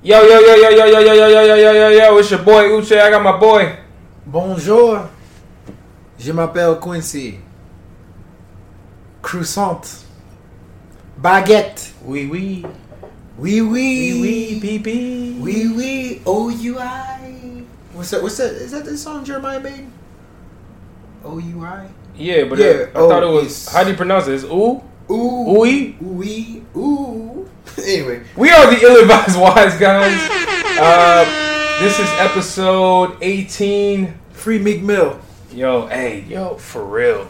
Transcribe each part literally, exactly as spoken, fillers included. Yo, yo, yo, yo, yo, yo, yo, yo, yo, yo, yo, yo, yo, it's your boy Uche. I got my boy. Bonjour. Je m'appelle Quincy. Croissant. Baguette. Oui, oui. Oui, oui. Oui, oui, pee-pee. Oui, oui. O U I. What's that? What's that? Is that the song Jeremiah made? O U I? Yeah, but yeah, it, I oh, thought it was... How do you pronounce it? It's ooh? Ooh. Ooh-y? Ooh-y. Ooh. Anyway. We are the Ill-Advised Wise Guys. Uh, this is episode eighteen. Free Meek Mill. Yo, hey, yo, for real.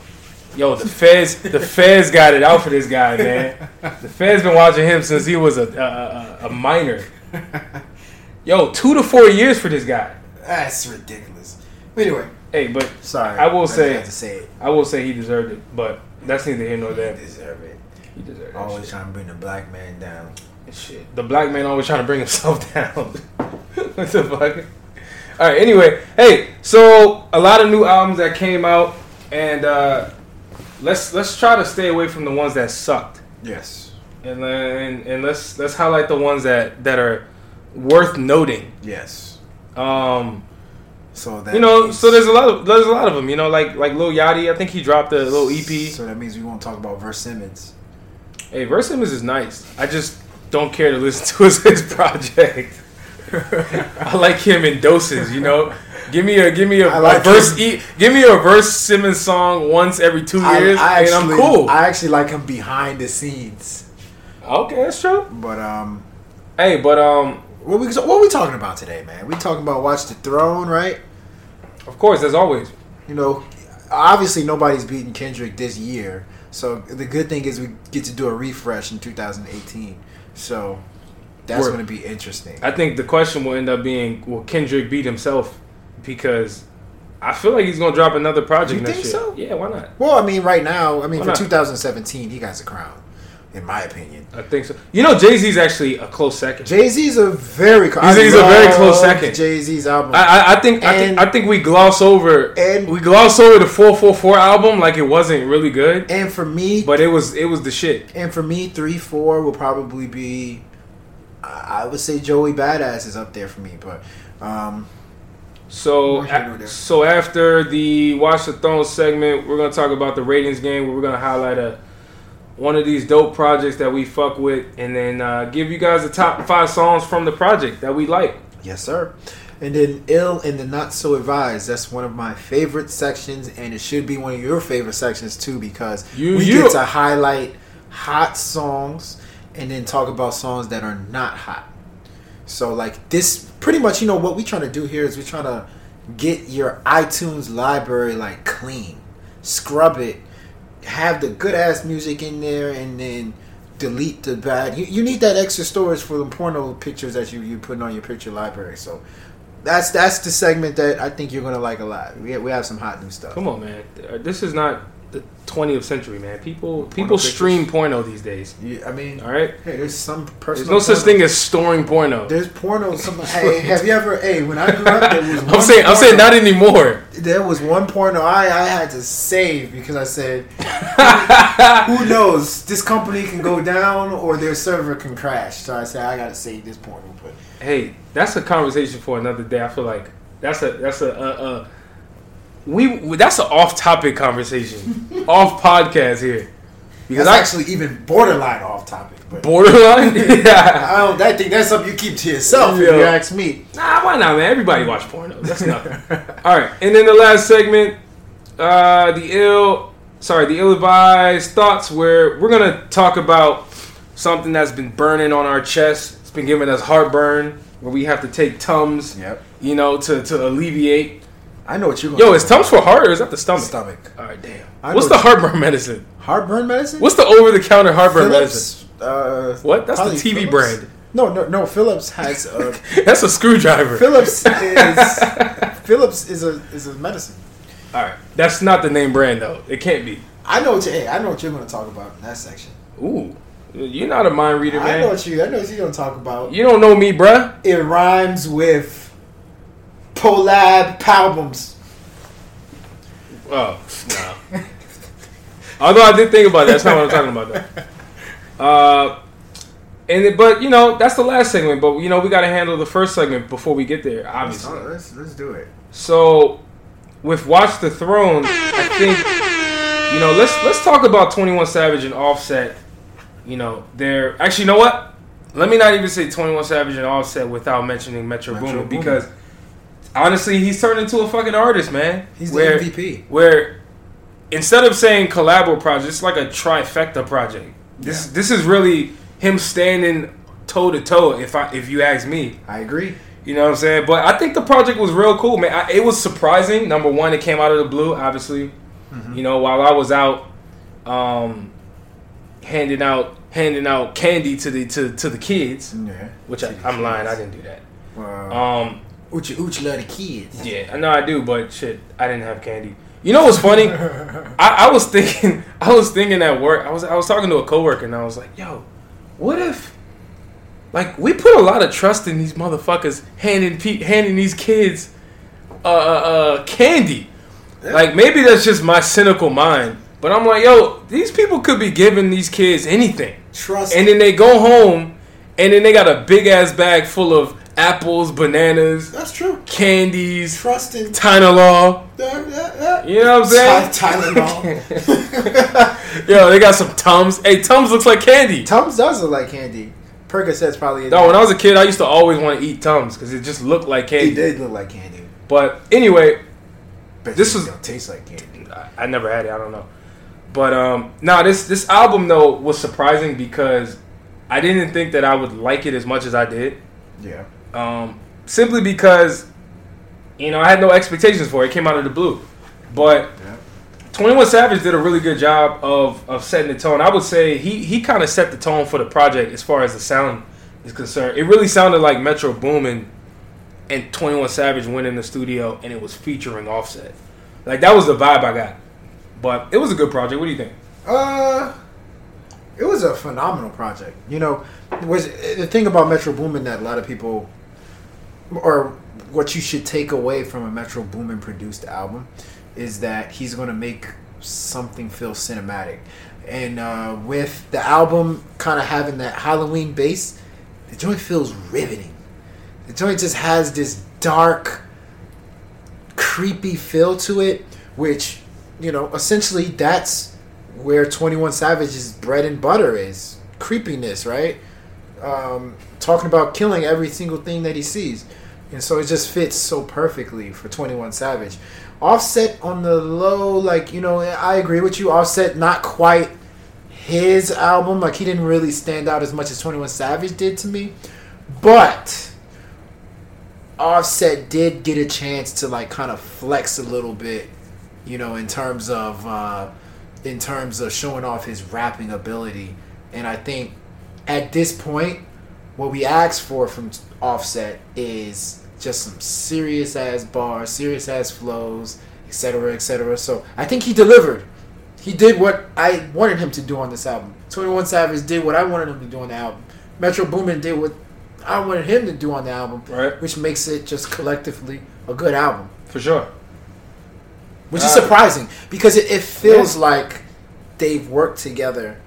Yo, the feds, the feds got it out for this guy, man. The feds been watching him since he was a a, a minor. Yo, two to four years for this guy. That's ridiculous. But anyway, hey, but sorry, I will I say, have to say it. I will say he deserved it, but that's neither here nor there. He deserved it. He deserved it. Always shit. Trying to bring the black man down. And shit, the black man always trying to bring himself down. What the fuck? All right. Anyway, hey, so a lot of new albums that came out and. uh Let's let's try to stay away from the ones that sucked. Yes. And and, and let's let's highlight the ones that, that are worth noting. Yes. Um so that you know, means, so there's a lot of there's a lot of them, you know, like like Lil Yachty, I think he dropped a little E P. So that means we won't talk about Verse Simmons. Hey, Verse Simmons is nice. I just don't care to listen to his, his project. I like him in doses, you know. Give me a give me a, like a verse e, give me a Verse Simmons song once every two years I, I and actually, I'm cool. I actually like him behind the scenes. Okay, that's true. But um, hey, but um, what we what are we talking about today, man? We talking about Watch the Throne, right? Of course, as always. You know, obviously nobody's beating Kendrick this year, so the good thing is we get to do a refresh in two thousand eighteen. So that's going to be interesting. I think the question will end up being, will Kendrick beat himself? Because I feel like he's going to drop another project next year. You think so? Yeah, why not? Well, I mean, right now, I mean, for two thousand seventeen, he got the crown, in my opinion. I think so. You know, Jay-Z's actually a close second. Jay-Z's a very close second. He's a very close second. Jay-Z's album. I, I, I, think, and, I, think, I think we gloss over and, we gloss over the four four four album like it wasn't really good. And for me... But it was it was the shit. And for me, three four will probably be... I would say Joey Badass is up there for me, but... um So, a- so after the Watch the Throne segment, we're going to talk about the ratings game, where we're going to highlight a, one of these dope projects that we fuck with, and then uh, give you guys the top five songs from the project that we like. Yes, sir. And then Ill and the Not So Advised. That's one of my favorite sections, and it should be one of your favorite sections, too, because you, we you. get to highlight hot songs and then talk about songs that are not hot. So, like, this pretty much, you know, what we're trying to do here is we're trying to get your iTunes library, like, clean. Scrub it. Have the good-ass music in there and then delete the bad. You, you need that extra storage for the porno pictures that you, you're putting on your picture library. So, that's that's the segment that I think you're going to like a lot. We have, we have some hot new stuff. Come on, man. This is not the twentieth century, man. People porno people pictures. Stream porno these days. Yeah, I mean, all right. Hey, there's some personal. There's no such porno. Thing as storing porno. There's porno. Some, hey, have you ever? Hey, when I grew up, there was. One I'm saying, porno. I'm saying, not anymore. There was one porno I, I had to save because I said, who knows? This company can go down or their server can crash. So I said, I gotta save this porno. But hey, that's a conversation for another day. I feel like that's a that's a. Uh, uh, We that's an off-topic conversation, off podcast here. Because that's I, actually even borderline off-topic. But borderline? Yeah. I don't. I think that's something you keep to yourself. Yeah. If you ask me. Nah, why not, man? Everybody watch porno. That's nothing. All right, and then the last segment, uh, the ill, sorry, the ill-advised thoughts, where we're gonna talk about something that's been burning on our chest. It's been giving us heartburn, where we have to take Tums. Yep. You know, to to alleviate. I know what you're going to do. Yo, is Tums for heart or is that the stomach? Stomach. All right, damn. I What's the heartburn you... medicine? Heartburn medicine? What's the over-the-counter heartburn Phillips, medicine? Uh, what? That's the T V Phillips? Brand. No, no, no. Phillips has a... That's a screwdriver. Phillips is Phillips is a is a medicine. All right, that's not the name brand though. It can't be. I know what you. Hey, I know what you're going to talk about in that section. Ooh, you're not a mind reader, man. I know what you. I know what you're going to talk about. You don't know me, bruh. It rhymes with Polab Palbums. Oh no. Although I did think about that. That's not what I'm talking about though. Uh. And it, but you know that's the last segment. But you know we got to handle the first segment before we get there. Obviously, let's, let's, let's do it. So with Watch the Throne, I think you know let's let's talk about twenty-one Savage and Offset. You know they're actually you know what? Let me not even say twenty-one Savage and Offset without mentioning Metro, Metro Boomin, Boomin because honestly he's turned into a fucking artist, man. He's where, the M V P. Where instead of saying collabo project, it's like a trifecta project. This yeah. this is really. Him standing toe to toe, if I if you ask me, I agree. You know what I'm saying? But I think the project was real cool, man. I, it was surprising. Number one, it came out of the blue, obviously. Mm-hmm. You know, while I was out um, handing out handing out candy to the to, to the kids, yeah. which I, the I'm kids. lying, I didn't do that. Wow. Um, Ooch, ooch, love the kids. Yeah, I know I do, but shit, I didn't have candy. You know what's funny? I, I was thinking, I was thinking at work. I was I was talking to a coworker, and I was like, yo. What if, like, we put a lot of trust in these motherfuckers handing pe- handing these kids uh, uh, candy? Yeah. Like, maybe that's just my cynical mind. But I'm like, yo, these people could be giving these kids anything. Trust. And then they go home, and then they got a big-ass bag full of apples, bananas. That's true. Candies. Trusting. Tylenol. Yeah, yeah, yeah. You know what I'm saying? Ty- Tylenol. Yo, they got some Tums. Hey, Tums looks like candy. Tums does look like candy. Percocet's probably in No, there. When I was a kid, I used to always want to eat Tums because it just looked like candy. It did look like candy. But anyway, but this was... don't taste like candy. I, I never had it. I don't know. But, um, nah, this, this album, though, was surprising because I didn't think that I would like it as much as I did. Yeah. Um, simply because, you know, I had no expectations for it. It came out of the blue. But yeah. twenty-one Savage did a really good job of, of setting the tone. I would say he, he kind of set the tone for the project as far as the sound is concerned. It really sounded like Metro Boomin and twenty-one Savage went in the studio and it was featuring Offset. Like, that was the vibe I got. But it was a good project. What do you think? Uh... It was a phenomenal project. You know, was the thing about Metro Boomin that a lot of people, or what you should take away from a Metro Boomin produced album, is that he's going to make something feel cinematic. And uh, with the album kind of having that Halloween bass, the joint feels riveting. The joint just has this dark, creepy feel to it, which, you know, essentially that's where twenty-one Savage's bread and butter is. Creepiness, right? Um, talking about killing every single thing that he sees. And so it just fits so perfectly for twenty-one Savage. Offset on the low, like, you know, I agree with you. Offset, not quite his album. Like, he didn't really stand out as much as twenty-one Savage did to me. But Offset did get a chance to, like, kind of flex a little bit, you know, in terms of... Uh, in terms of showing off his rapping ability. And I think at this point, what we asked for from Offset is just some serious ass bars, serious ass flows, et cetera, et cetera. So I think he delivered. He did what I wanted him to do on this album. twenty-one Savage did what I wanted him to do on the album. Metro Boomin did what I wanted him to do on the album, right? Which makes it just collectively a good album. For sure. Which is surprising because it, it feels yeah. like they've worked together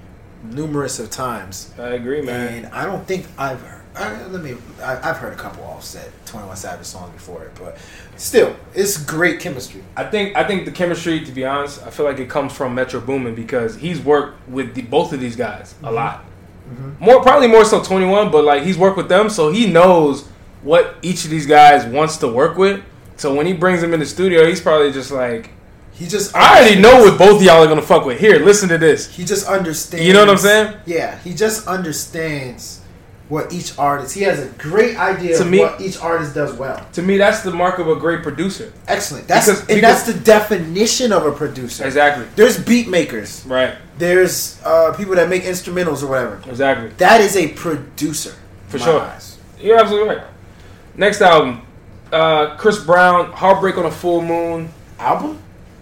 numerous of times. I agree, man. And I don't think I've heard, I, let me I, I've heard a couple Offset twenty-one Savage songs before it, but still, it's great chemistry. I think I think the chemistry, to be honest, I feel like it comes from Metro Boomin because he's worked with the, both of these guys mm-hmm. a lot. Mm-hmm. More probably more so twenty-one, but like he's worked with them, so he knows what each of these guys wants to work with. So when he brings him in the studio, he's probably just like, he just. I already know what both of y'all are gonna fuck with. Here, listen to this. He just understands. You know what I'm saying? Yeah, he just understands what each artist. He has a great idea to of me, what each artist does well. To me, that's the mark of a great producer. Excellent. That's because, and because, that's the definition of a producer. Exactly. There's beat makers. Right. There's uh, people that make instrumentals or whatever. Exactly. That is a producer. for my sure. Eyes. You're absolutely right. Next album, uh, Chris Brown, Heartbreak on a Full Moon. Album?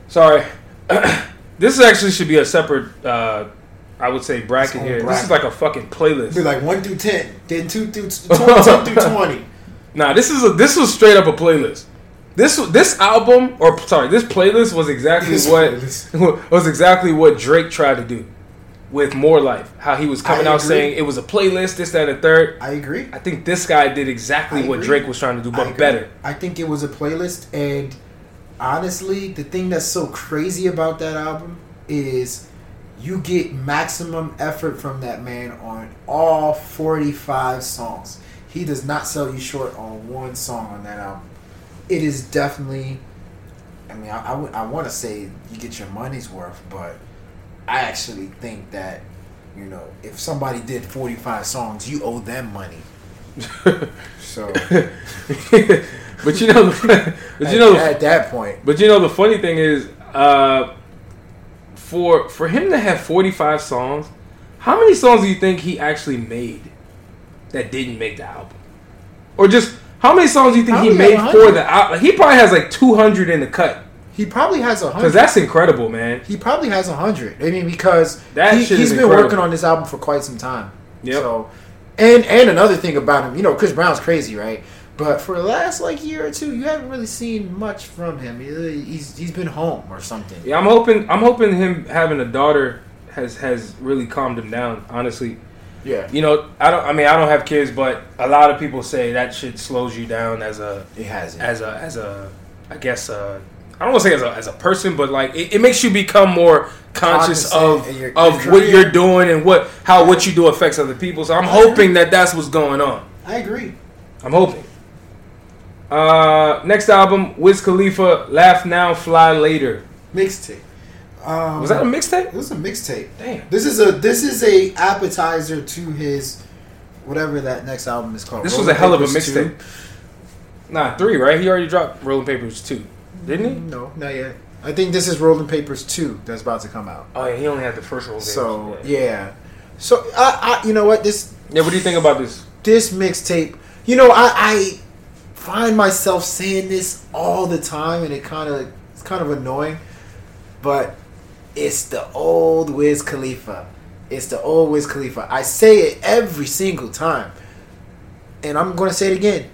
Sorry. This actually should be a separate, uh, I would say, bracket here. Bracket. This is like a fucking playlist. Be like one through ten, then two through twenty, ten through twenty. Nah, this is a, this was straight up a playlist. This this album, or sorry, this playlist was exactly this what playlist. was exactly what Drake tried to do with More Life. How he was coming I out agree. saying it was a playlist, this, that, and third. I agree. I think this guy did exactly I what agree. Drake was trying to do, but I better. I think it was a playlist, and honestly, the thing that's so crazy about that album is you get maximum effort from that man on all forty-five songs. He does not sell you short on one song on that album. It is definitely, I mean, I, I, w- I want to say you get your money's worth, but I actually think that, you know, if somebody did forty-five songs, you owe them money. So, but you know, but you at, know, at that point. But you know, the funny thing is, uh, for for him to have forty-five songs, how many songs do you think he actually made that didn't make the album, or just? How many songs do you think probably he made one hundred for the album? He probably has like two hundred in the cut. He probably has one hundred. Because that's incredible, man. He probably has one hundred. I mean, because that he, he's been incredible. working on this album for quite some time. Yep. So, and, and another thing about him, you know, Chris Brown's crazy, right? But for the last like year or two, you haven't really seen much from him. He's He's been home or something. Yeah, I'm hoping I'm hoping him having a daughter has, has really calmed him down, honestly. Yeah, you know, I don't. I mean, I don't have kids, but a lot of people say that shit slows you down as a. It has it. as a as a. I guess a, I don't want to say as a as a person, but like it, it makes you become more conscious of your, of your what you're doing and what how what you do affects other people. So I'm I hoping agree. that that's what's going on. I agree. I'm hoping. Uh, next album, Wiz Khalifa, Laugh Now, Fly Later. Mixtape. Um, was that a mixtape? It was a mixtape. Damn. This is a this is a appetizer to his whatever that next album is called. This Rolling was a hell Papers of a mixtape. Nah, three, right? He already dropped Rolling Papers two, didn't he? No, not yet. I think this is Rolling Papers two that's about to come out. Oh, yeah, he only had the first Rolling Papers. So yeah. yeah. So I, I, you know what this? Yeah, what do you think about this? This mixtape, you know, I, I find myself saying this all the time, and it kind of it's kind of annoying, but. It's the old Wiz Khalifa. It's the old Wiz Khalifa. I say it every single time. And I'm going to say it again.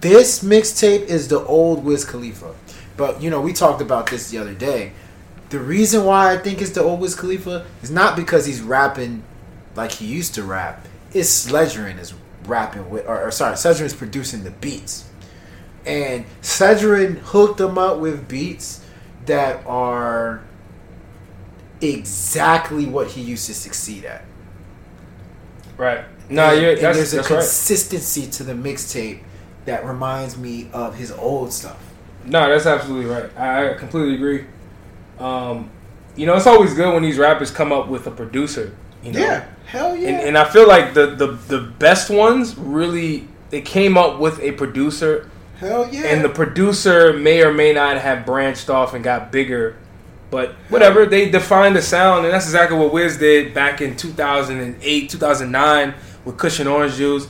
This mixtape is the old Wiz Khalifa. But, you know, we talked about this the other day. The reason why I think it's the old Wiz Khalifa is not because he's rapping like he used to rap. It's Sledgerin is rapping with, or, or sorry, Sledgerin is producing the beats. And Sledgerin hooked him up with beats that are exactly what he used to succeed at. Right. No, and, yeah, that's, and there's a that's consistency right. to the mixtape that reminds me of his old stuff. No, that's absolutely right. I completely agree. Um, you know, it's always good when these rappers come up with a producer. You know? Yeah, hell yeah. And, and I feel like the, the, the best ones really, they came up with a producer. Hell yeah. And the producer may or may not have branched off and got bigger. But whatever, they defined the sound, and that's exactly what Wiz did back in two thousand eight, two thousand nine with Cushion Orange Juice.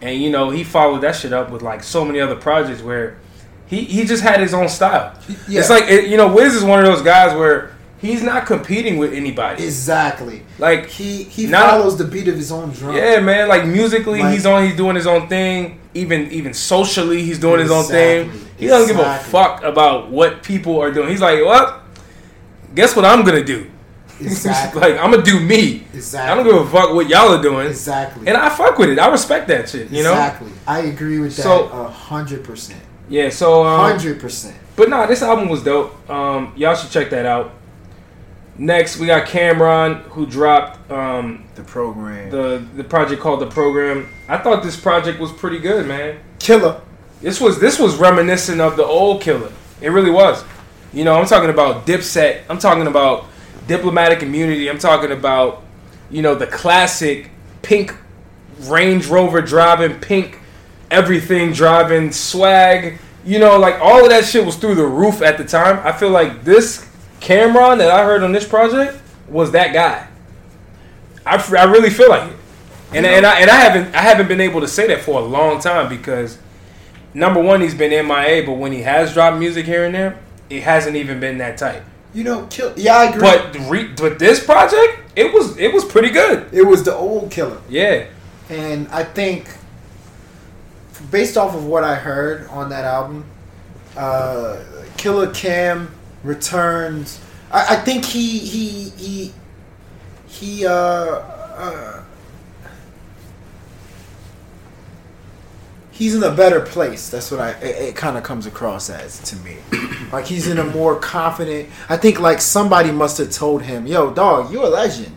And, you know, he followed that shit up with, like, so many other projects where he, he just had his own style. Yeah. It's like, you know, Wiz is one of those guys where he's not competing with anybody. Exactly. Like, he, he not, follows the beat of his own drum. Yeah, man. Like, musically, like, he's on, he's doing his own thing. Even even socially, he's doing exactly, his own thing. He doesn't exactly. give a fuck about what people are doing. He's like, what? Guess what I'm gonna do? Exactly. Like I'm gonna do me. Exactly. I don't give a fuck what y'all are doing. Exactly. And I fuck with it. I respect that shit. You exactly. know. Exactly. I agree with that a hundred percent. Yeah. So. Hundred um, percent. But nah, this album was dope. Um, y'all should check that out. Next, we got Cam'ron, who dropped um, the program. The the project called The Program. I thought this project was pretty good, man. Killer. This was this was reminiscent of the old Killer. It really was. You know, I'm talking about Dipset. I'm talking about Diplomatic Immunity. I'm talking about, you know, the classic pink Range Rover driving, pink everything driving, swag. You know, like all of that shit was through the roof at the time. I feel like this Cam'ron that I heard on this project was that guy. I, I really feel like it. And and I and I haven't I haven't been able to say that for a long time because number one, he's been M I A, but when he has dropped music here and there, it hasn't even been that tight. You know, kill. Yeah, I agree. But re, but this project, it was it was pretty good. It was the old Killer. Yeah. And I think, based off of what I heard on that album, uh, Killer Cam returns. I, I think he he he he uh. uh he's in a better place. That's what I. It, it kind of comes across as to me. Like he's in a more confident. I think like somebody must have told him, "Yo, dog, you're a legend.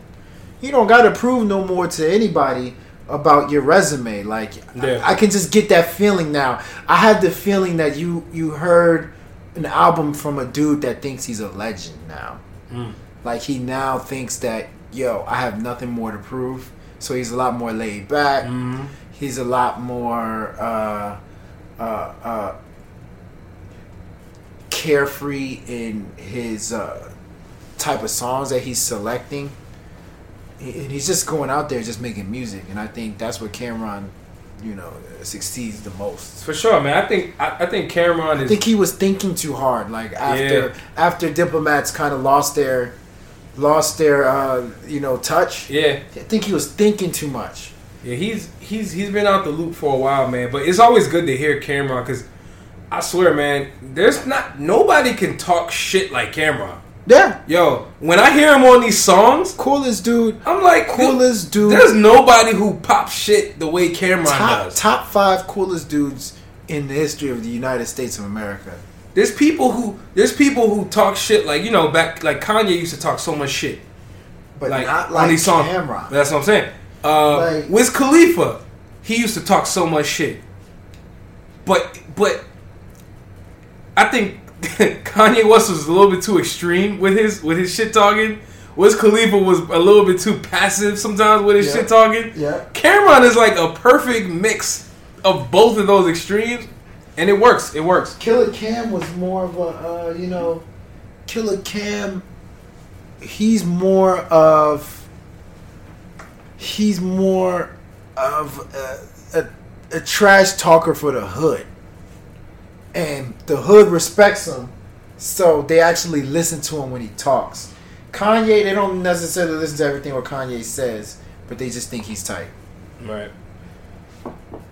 You don't gotta prove no more to anybody about your resume." Like yeah. I, I can just get that feeling now. I had the feeling that you you heard an album from a dude that thinks he's a legend now. Mm. Like he now thinks that, yo, I have nothing more to prove. So he's a lot more laid back. Mm-hmm. He's a lot more uh, uh, uh, carefree in his uh, type of songs that he's selecting. And he's just going out there just making music. And I think that's where Cam'ron, you know, succeeds the most. For sure, man. I think I, I think Cam'ron is... I think he was thinking too hard. Like, after yeah. after Diplomats kind of lost their, lost their uh, you know, touch. Yeah. I think he was thinking too much. Yeah, he's he's he's been out the loop for a while, man. But it's always good to hear Cam'ron because I swear, man, there's not nobody can talk shit like Cam'ron. Yeah, yo, when I hear him on these songs, coolest dude, I'm like, coolest dude. There's nobody who pops shit the way Cam'ron top, does. Top five coolest dudes in the history of the United States of America. There's people who there's people who talk shit like you know back like Kanye used to talk so much shit, but like, not like on these songs. Cam'ron. That's what I'm saying. Uh, like, Wiz Khalifa, he used to talk so much shit, but but I think Kanye West was a little bit too extreme with his with his shit talking. Wiz Khalifa was a little bit too passive sometimes with his yeah, shit talking. Yeah, Cam'ron is like a perfect mix of both of those extremes, and it works. It works. Killer Cam was more of a uh, you know, Killer Cam. He's more of. He's more of a, a, a trash talker for the hood. And the hood respects him, so they actually listen to him when he talks. Kanye, they don't necessarily listen to everything what Kanye says, but they just think he's tight. Right.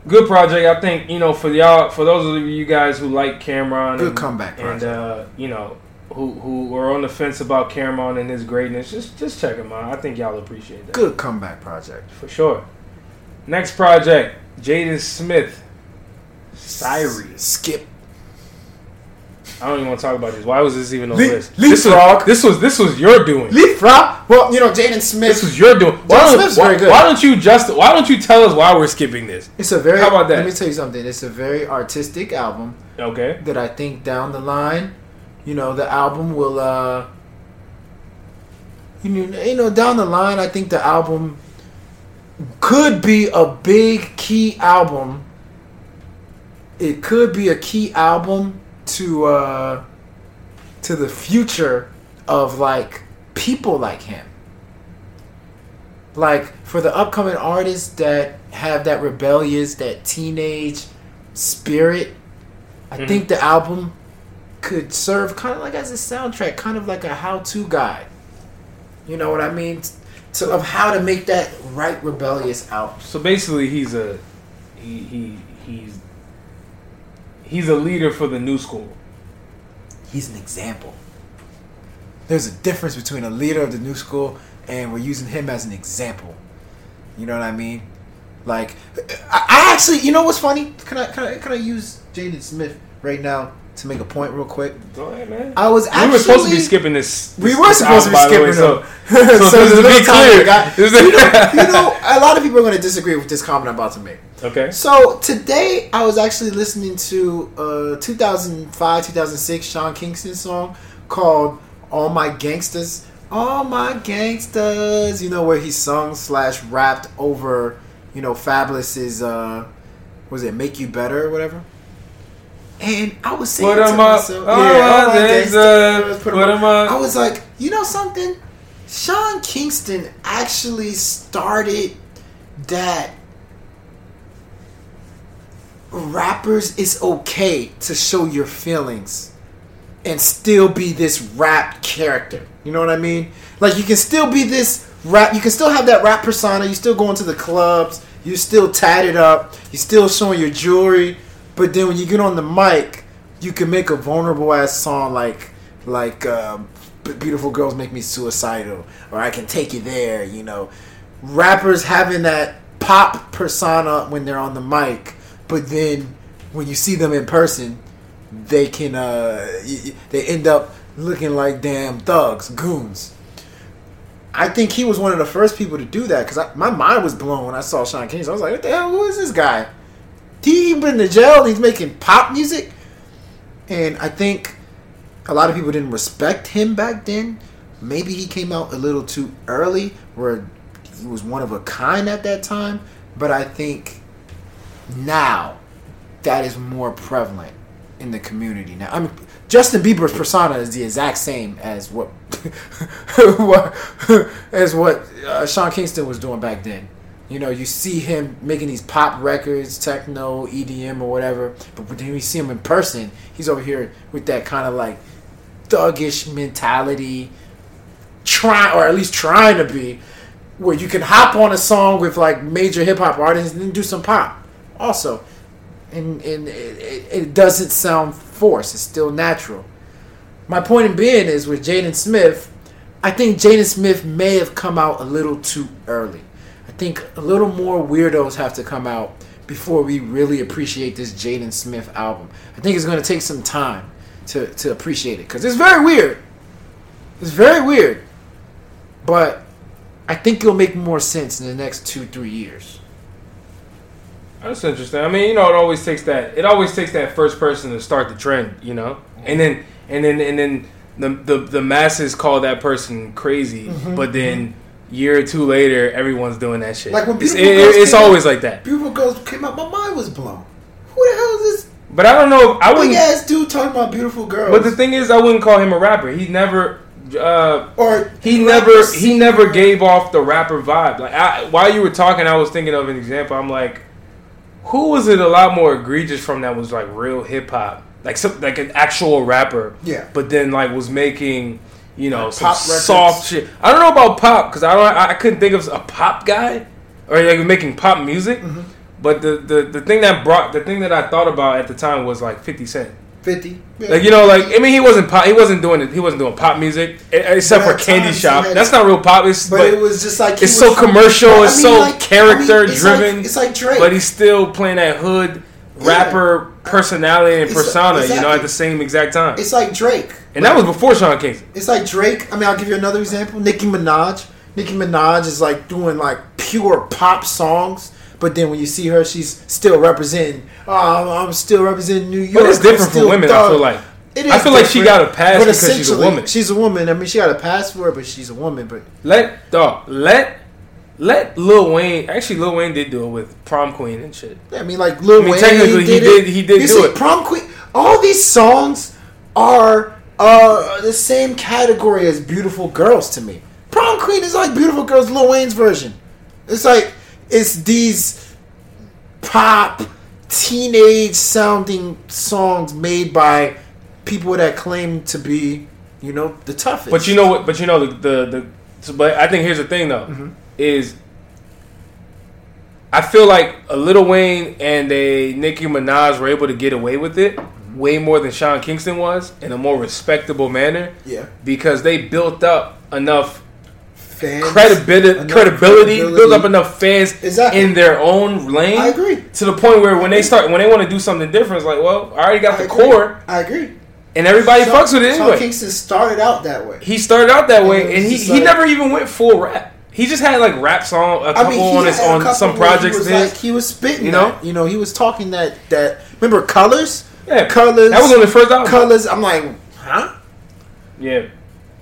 Good project. I think, you know, for y'all, for those of you guys who like Cam'ron. Good and, comeback project. And, uh, you know, who who are on the fence about Cam'ron and his greatness, just just check him out. I think y'all appreciate that. Good comeback project. For sure. Next project, Jaden Smith. Cyrus. Skip. I don't even want to talk about this. Why was this even on the list? Leapfrog. This was this was your doing. Leapfrog. Well, you know, Jaden Smith. This was your doing. Why don't, Smith's why, very good. Why don't you just why don't you tell us why we're skipping this? It's a very How about that? Let me tell you something. It's a very artistic album. Okay. That I think down the line You know, the album will, uh, you know, you know, down the line, I think the album could be a big key album. It could be a key album to uh, to the future of, like, people like him. Like, for the upcoming artists that have that rebellious, that teenage spirit, I mm-hmm. think the album could serve kind of like as a soundtrack, kind of like a how-to guide. You know what I mean? So of how to make that right rebellious album. So basically, he's a he he he's he's a leader for the new school. He's an example. There's a difference between a leader of the new school and we're using him as an example. You know what I mean? Like, I actually, you know what's funny? Can I can I can I use Jaden Smith right now? To make a point real quick. Go ahead, man. I was actually... We were supposed to be skipping this. this we were supposed album, to be skipping way, them. So, so, so this is to be clear. Got, you, know, you know, a lot of people are going to disagree with this comment I'm about to make. Okay. So today, I was actually listening to a two thousand five, two thousand six Sean Kingston song called All My Gangsters. All My Gangsters. You know, where he sung slash rapped over, you know, Fabulous's, uh, was it Make You Better or whatever? And I was saying to myself, yeah, I, put him up. I was like, you know something? Sean Kingston actually started that rappers, it's okay to show your feelings and still be this rap character. You know what I mean? Like, you can still be this rap, you can still have that rap persona, you still going to the clubs, you still tatted up, you still showing your jewelry, but then when you get on the mic, you can make a vulnerable ass song like like um, Beautiful Girls Make Me Suicidal, or I Can Take You There, you know. Rappers having that pop persona when they're on the mic, but then when you see them in person, they can uh, they end up looking like damn thugs, goons. I think he was one of the first people to do that, because my mind was blown when I saw Sean Kingston. I was like, what the hell, who is this guy? He even been to jail and he's making pop music? And I think a lot of people didn't respect him back then. Maybe he came out a little too early, where he was one of a kind at that time. But I think now that is more prevalent in the community. Now, I mean, Justin Bieber's persona is the exact same as what as what uh, Sean Kingston was doing back then. You know, you see him making these pop records, techno, E D M, or whatever. But when you see him in person, he's over here with that kind of like thuggish mentality, trying, or at least trying to be, where you can hop on a song with like major hip hop artists and then do some pop also. And, and it, it doesn't sound forced. It's still natural. My point in being is with Jaden Smith, I think Jaden Smith may have come out a little too early. I think a little more weirdos have to come out before we really appreciate this Jaden Smith album. I think it's going to take some time to, to appreciate it, because it's very weird. It's very weird. But I think it'll make more sense in the next two, three years. That's interesting. I mean, you know, it always takes that. It always takes that first person to start the trend, you know, and then and then and then the the, the masses call that person crazy, mm-hmm. but then. Mm-hmm. Year or two later, everyone's doing that shit. Like when Beautiful it's, Girls it, it's always out, like that. Beautiful Girls came out, my mind was blown. Who the hell is this? But I don't know. I wouldn't. Big ass dude talking about Beautiful Girls. But the thing is, I wouldn't call him a rapper. He never, uh, or he never, he never gave off the rapper vibe. Like I, while you were talking, I was thinking of an example. I'm like, who was it? A lot more egregious from that was like real hip hop, like some, like an actual rapper. Yeah. But then like was making. You know, like some pop soft shit. I don't know about pop, because I don't. I couldn't think of a pop guy or like making pop music. Mm-hmm. But the, the, the thing that brought the thing that I thought about at the time was like fifty Cent. fifty, yeah. Like you know, like I mean, he wasn't pop. He wasn't doing it. He wasn't doing pop music except for Candy Shop. That's not real pop. It's, but, but it was just like he it's was so commercial. Like, it's I mean, so like, character I mean, it's driven. Like, it's like Drake, but he's still playing that hood. Rapper yeah. personality and it's, persona, exactly. You know, at the same exact time. It's like Drake, and that was before Sean Kingston. It's like Drake. I mean, I'll give you another example. Nicki Minaj. Nicki Minaj is like doing like pure pop songs, but then when you see her, she's still representing. Oh, I'm still representing New York. But it's different for women. Thug. I feel like it is I feel different. Like she got a pass but because she's a woman. She's a woman. I mean, she got a pass for it, but she's a woman. But let dog let. Let Lil Wayne... Actually, Lil Wayne did do it with Prom Queen and shit. Yeah, I mean, like, Lil I mean, Wayne... Technically, he did, he did, he did do see, it. Prom Queen... All these songs are uh, the same category as Beautiful Girls to me. Prom Queen is like Beautiful Girls, Lil Wayne's version. It's like... It's these pop, teenage-sounding songs made by people that claim to be, you know, the toughest. But you know what... But you know, the... the, the but I think here's the thing, though. Mm-hmm. Is I feel like a Lil Wayne and a Nicki Minaj were able to get away with it way more than Sean Kingston was in a more respectable manner. Yeah, because they built up enough fans, credibility, enough credibility, built up enough fans exactly. in their own lane. I agree. To the point where when they start, when they want to do something different, it's like, well, I already got I the agree. core. I agree. And everybody Sean, fucks with it anyway. Sean Kingston started out that way. He started out that and way, and he, he never even went full rap. He just had like rap song a couple I mean, on his on some projects. He was, like, he was spitting, you know. That, you know, he was talking that that. Remember Colors? Yeah, Colors. That was on the first album. Colors. I'm like, huh? Yeah.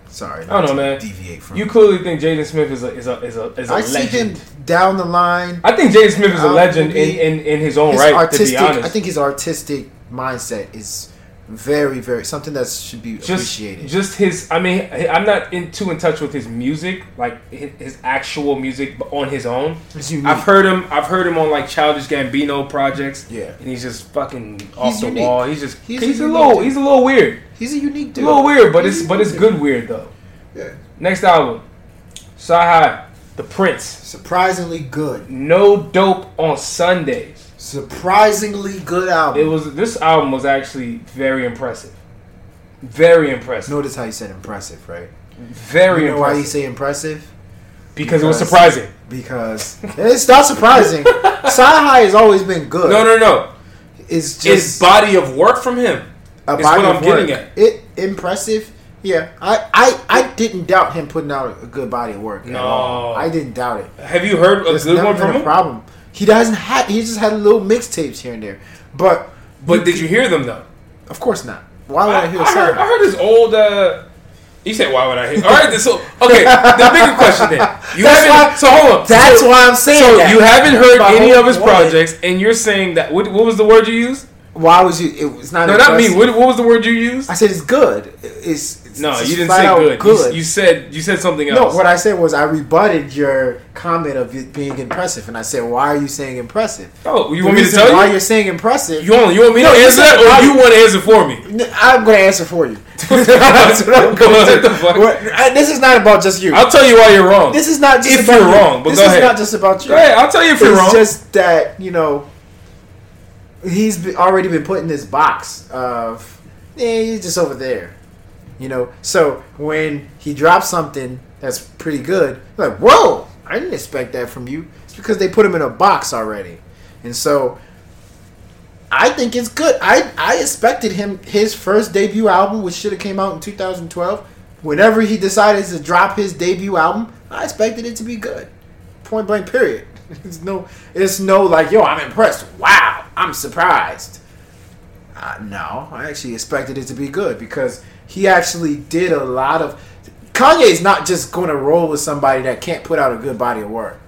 Sorry, I don't know, man. Deviate from you. Clearly think Jaden Smith is a is a is a is a I legend. I see him down the line. I think Jaden Smith is a legend in, in, in his own his right. Artistic, to be honest, I think his artistic mindset is Very, very something that should be just, appreciated. Just his, I mean, I'm not in, too in touch with his music, like his actual music, but on his own. I've heard him. I've heard him on like Childish Gambino projects. Yeah, and he's just fucking he's off the unique. wall. He's just he's, he's a, a little dude. he's a little weird. He's a unique dude. A little weird, but he's it's but it's good dude. weird though. Yeah. Next album, CyHi The Prynce. Surprisingly good. No Dope on Sundays. Surprisingly good album. It was this album was actually very impressive. Very impressive. Notice how you said impressive, right? Very you know impressive. Why you say impressive? Because, because it was surprising. Because it's not surprising. CyHi has always been good. No, no, no. It's just his body of work from him. A is body what I'm of work. getting at. It impressive. Yeah. I, I, I didn't doubt him putting out a good body of work. No. At all. I didn't doubt it. Have you heard a There's good one from him? A problem. He doesn't have. He just had little mixtapes here and there, but but you, did you hear them though? Of course not. Why would I, I hear? I heard, I heard his old. Uh, you said why would I hear? All right, this old, okay. The bigger question then. You that's haven't. Why, so hold on. That's so, why I'm saying. So that. you haven't heard My any of his wanted. projects, and you're saying that. What, what was the word you used? Why was you? It was not. No, not me. What, what was the word you used? I said it's good. It's, it's no. It's you didn't say good. good. You, you said you said something else. No, what I said was I rebutted your comment of it being impressive, and I said, "Why are you saying impressive?" Oh, you the want me to tell why you why you're saying impressive? You want you want me no, to answer that, or you want to answer for me? I'm going to answer for you. That's what I'm going to do. This is not about just you. I'll tell you why you're wrong. This is not just if about you're you. wrong. But this go is ahead. not just about you. Go ahead. I'll tell you if you're it's wrong. It's just that you know. He's already been put in this box of, yeah, he's just over there, you know. So when he drops something that's pretty good, you're like, whoa, I didn't expect that from you. It's because they put him in a box already, and so I think it's good. I I expected him his first debut album, which should have came out in two thousand twelve. Whenever he decided to drop his debut album, I expected it to be good. Point blank. Period. It's no, it's no like, yo, I'm impressed. Wow, I'm surprised. Uh, no, I actually expected it to be good because he actually did a lot of... Kanye's not just going to roll with somebody that can't put out a good body of work.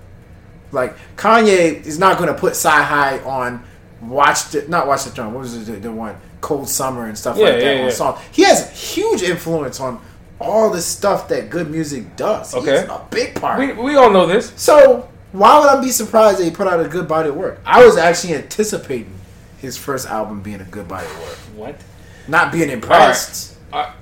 Like, Kanye is not going to put CyHi on Watch the... Not Watch the Throne. What was the, the one? Cold Summer and stuff yeah, like yeah, that. Yeah. On song. He has huge influence on all the stuff that good music does. Okay. He's a big part. We, we all know this. So... Why would I be surprised that he put out a good body of work? I was actually anticipating his first album being a good body of work. What? Not being impressed. Right. Uh,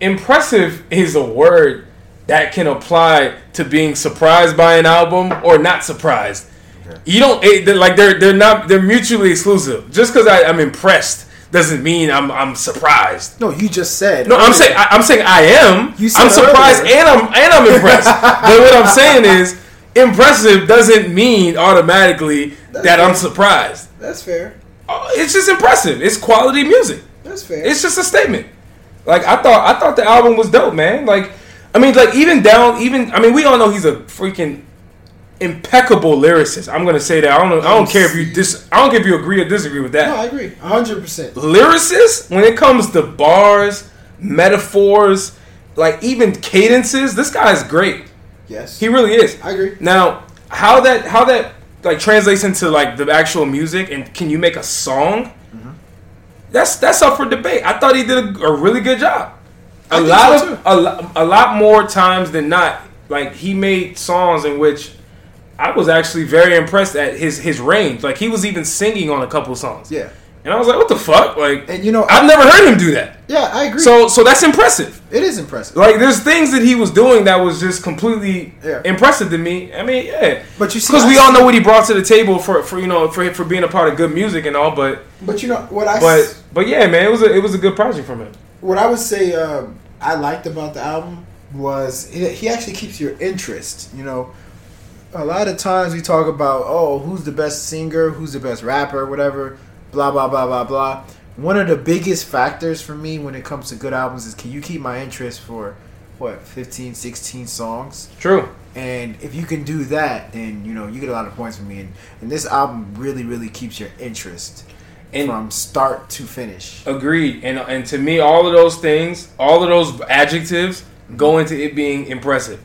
impressive is a word that can apply to being surprised by an album or not surprised. Okay. You don't it, like they're they're not they're mutually exclusive. Just because I'm impressed doesn't mean I'm I'm surprised. No, you just said. No, earlier. I'm saying I, I'm saying I am. You said I'm surprised earlier. and I'm and I'm impressed. But what I'm saying is. Impressive doesn't mean automatically that's that fair. I'm surprised. That's fair. It's just impressive. It's quality music. That's fair. It's just a statement. Like I thought, I thought the album was dope, man. Like, I mean, like even down, even I mean, we all know he's a freaking impeccable lyricist. I'm gonna say that. I don't know. I don't care if you dis. I don't care if you agree or disagree with that. No, I agree, one hundred percent. Lyricist, when it comes to bars, metaphors, like even cadences, this guy is great. Yes. He really is. I agree. Now, how that how that like translates into like the actual music and can you make a song? Mm-hmm. That's that's up for debate. I thought he did a, a really good job. A I lot so of a lot, a lot more times than not, like he made songs in which I was actually very impressed at his his range. Like he was even singing on a couple songs. Yeah. And I was like, what the fuck? Like, and you know, I've I, never heard him do that. Yeah, I agree. So so that's impressive. It is impressive. Like, there's things that he was doing that was just completely yeah. impressive to me. I mean, yeah. But you see, because we all know what he brought to the table for, for you know, for for being a part of good music and all, but But you know what I But s- but yeah, man, it was a it was a good project from him. What I would say uh, I liked about the album was he actually keeps your interest, you know. A lot of times we talk about, oh, who's the best singer, who's the best rapper, whatever. Blah, blah, blah, blah, blah. One of the biggest factors for me when it comes to good albums is can you keep my interest for, what, fifteen, sixteen songs? True. And if you can do that, then, you know, you get a lot of points from me. And, and this album really, really keeps your interest and from start to finish. Agreed. And and to me, all of those things, all of those adjectives mm-hmm. go into it being impressive.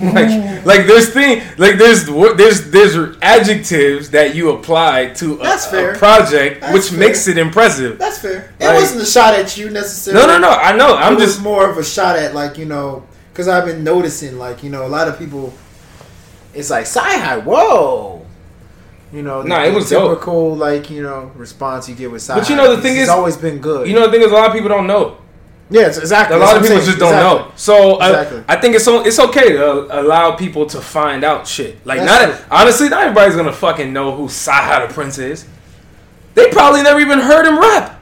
Like, like there's thing, like there's there's there's adjectives that you apply to a, a project, that's which fair. Makes it impressive. That's fair. It like, wasn't a shot at you necessarily. No, no, no. I know. I'm it just was more of a shot at, like, you know, because I've been noticing, like, you know, a lot of people. It's like CyHi, whoa, you know. The, nah, it was typical, like, you know, response you get with CyHi. But you know the it's, thing is, it's always been good. You know the thing is, a lot of people don't know. Yeah, exactly. A lot of people saying. just don't exactly. know. So uh, exactly. I think it's so, it's okay to allow people to find out shit. Like, that's not a, honestly, not everybody's gonna fucking know who CyHi The Prynce is. They probably never even heard him rap.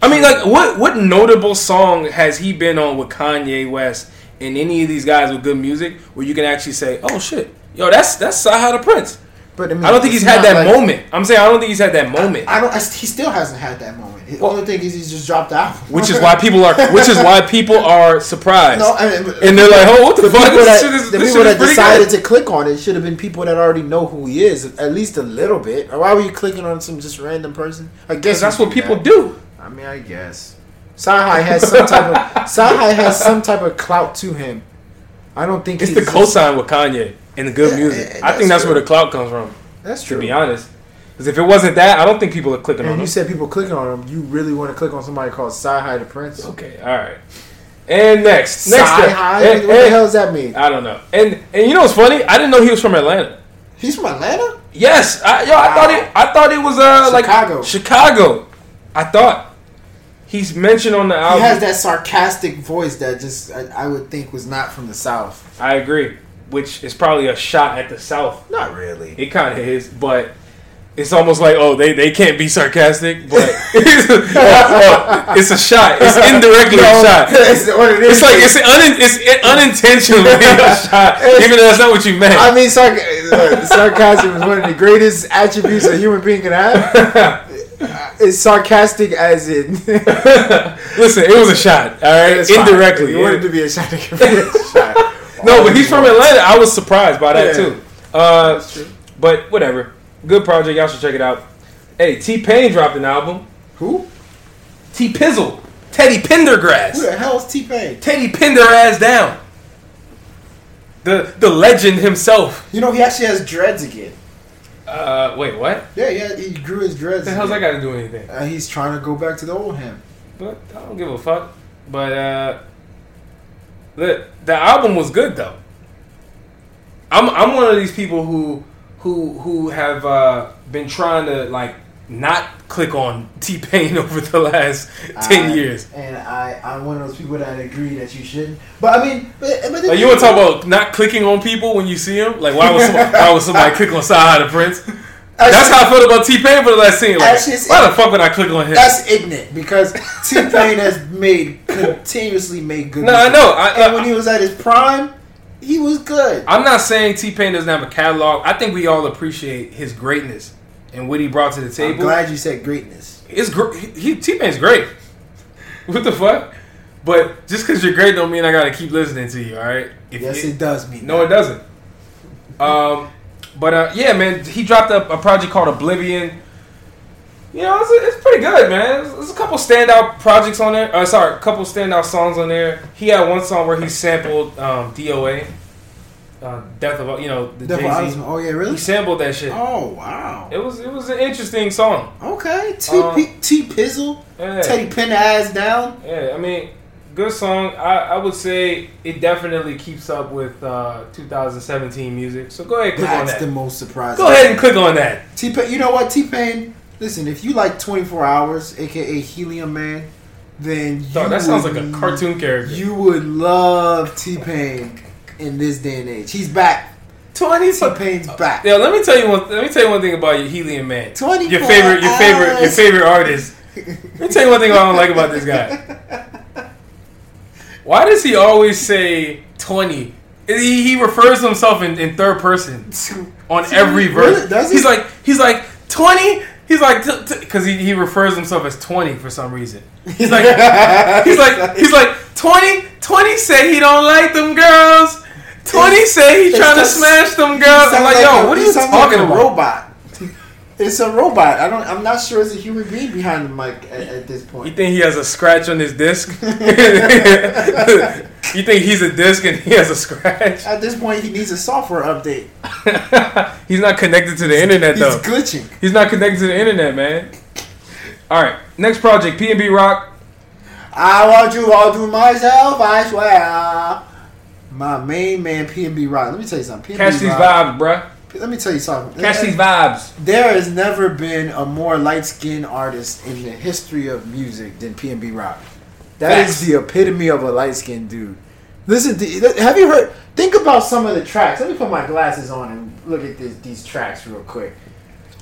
I mean, like, what what notable song has he been on with Kanye West and any of these guys with good music where you can actually say, "Oh shit, yo, that's that's CyHi The Prynce." But I, mean, I don't think he's had that like, moment. I'm saying I don't think he's had that moment. I, I don't. I, he still hasn't had that moment. The well, only thing is he's just dropped out. Which is why people are. Which is why people are surprised. No, I mean, and they're like, "Oh, what the, the fuck?" This that, shit is, the this people shit that is decided good. to click on it should have been people that already know who he is, at least a little bit. Or why were you clicking on some just random person? I guess that's what people that. do. I mean, I guess CyHi has some type of CyHi has some type of clout to him. I don't think it's he's the cosign with Kanye. And the good yeah, music. I think that's true. Where the clout comes from. That's true. To be honest. Because if it wasn't that, I don't think people are clicking and on him. You said people clicking on him. You really want to click on somebody called CyHi The Prynce? Okay, all right. And next. next CyHi? What and, the hell does that mean? I don't know. And and you know what's funny? I didn't know he was from Atlanta. He's from Atlanta? Yes. I, yo, wow. I thought it I thought it was uh, Chicago. like... Chicago. Chicago. I thought. He's mentioned on the album. He has that sarcastic voice that just, I, I would think, was not from the South. I agree. Which is probably a shot at the South. Not really. It kind of is, but it's almost like, oh, they, they can't be sarcastic, but it's, oh, oh, it's a shot. It's indirectly no, a shot. It's, it it's like it's, un, it's unintentionally a shot, even though that's not what you meant. I mean, sarc- uh, sarcasm is one of the greatest attributes a human being can have. It's sarcastic as in... Listen, it was a shot, all right? It's indirectly. You wanted it to be a shot, it could be a shot. No, but he's from Atlanta. I was surprised by that, yeah. too. Uh, That's true. But whatever. Good project. Y'all should check it out. Hey, T-Pain dropped an album. Who? T-Pizzle. Teddy Pendergrass. Who the hell is T-Pain? Teddy Pendergrass down. The the legend himself. You know, he actually has dreads again. Uh, Wait, what? Yeah, yeah, he grew his dreads. What the hell's that got to do with anything? Uh, he's trying to go back to the old him. But I don't give a fuck. But, uh... The, the album was good though. I'm I'm one of these people who who who have uh, been trying to like not click on T-Pain over the last ten I, years. And I I'm one of those people that agree that you shouldn't. But I mean, but, but like you want to talk about not clicking on people when you see them? Like why was somebody, why was somebody click on CyHi The Prynce? Actually, that's how I felt about T-Pain for the last scene. Like, actually, why the fuck would I click on him? That's ignorant because T-Pain has made continuously made good. No, music. I know. I, and I, when he was at his prime, he was good. I'm not saying T-Pain doesn't have a catalog. I think we all appreciate his greatness and what he brought to the table. I'm glad you said greatness. It's gr- he, T-Pain's great. What the fuck? But just because you're great don't mean I gotta keep listening to you. All right? If yes, it, it does mean. No, that. It doesn't. Um. But, uh, yeah, man, he dropped a, a project called Oblivion. You know, it's, it's pretty good, man. There's a couple standout projects on there. Uh, sorry, a couple standout songs on there. He had one song where he sampled um, D O A. Uh, Death of, you know, the Death Jay-Z. Oh, yeah, really? He sampled that shit. Oh, wow. It was it was an interesting song. Okay. T um, T-Pizzle. Yeah. Teddy Pin Ass Down. Yeah, I mean, good song. I, I would say it definitely keeps up with uh, two thousand seventeen music. So go ahead and click That's on that. That's the most surprising. Go ahead and click on that. T-Pain, you know what, T-Pain? Listen, if you like twenty-four hours, a k a. Helium Man, then you Dog, that sounds would, like a cartoon character. You would love T-Pain in this day and age. He's back. twenty T-Pain's uh, back. Yeah, let me tell you one. Let me tell you one thing about your Helium Man. twenty-four Your favorite, your favorite, your favorite artist. Let me tell you one thing I don't like about this guy. Why does he always say twenty? He, he refers to himself in, in third person on every verse. Really? He's like he's like twenty. He's like because he, he refers himself as twenty for some reason. He's like he's like he's like twenty. Twenty say he don't like them girls. Twenty say he trying to smash them girls. I'm like, yo, what are you talking about? Robot. It's a robot. I don't. I'm not sure it's a human being behind the mic at, at this point. You think he has a scratch on his disc? You think he's a disc and he has a scratch? At this point, he needs a software update. He's not connected to the internet though. He's glitching. He's not connected to the internet, man. All right, next project, PnB Rock. I want you all to myself. I swear, my main man, PnB Rock. Let me tell you something. PnB Catch Rock. These vibes, bruh. Let me tell you something. Catch these vibes. There has never been a more light-skinned artist in the history of music than PnB Rock. That Facts. Is the epitome of a light-skinned dude. Listen, to, have you heard? Think about some of the tracks. Let me put my glasses on and look at this, these tracks real quick.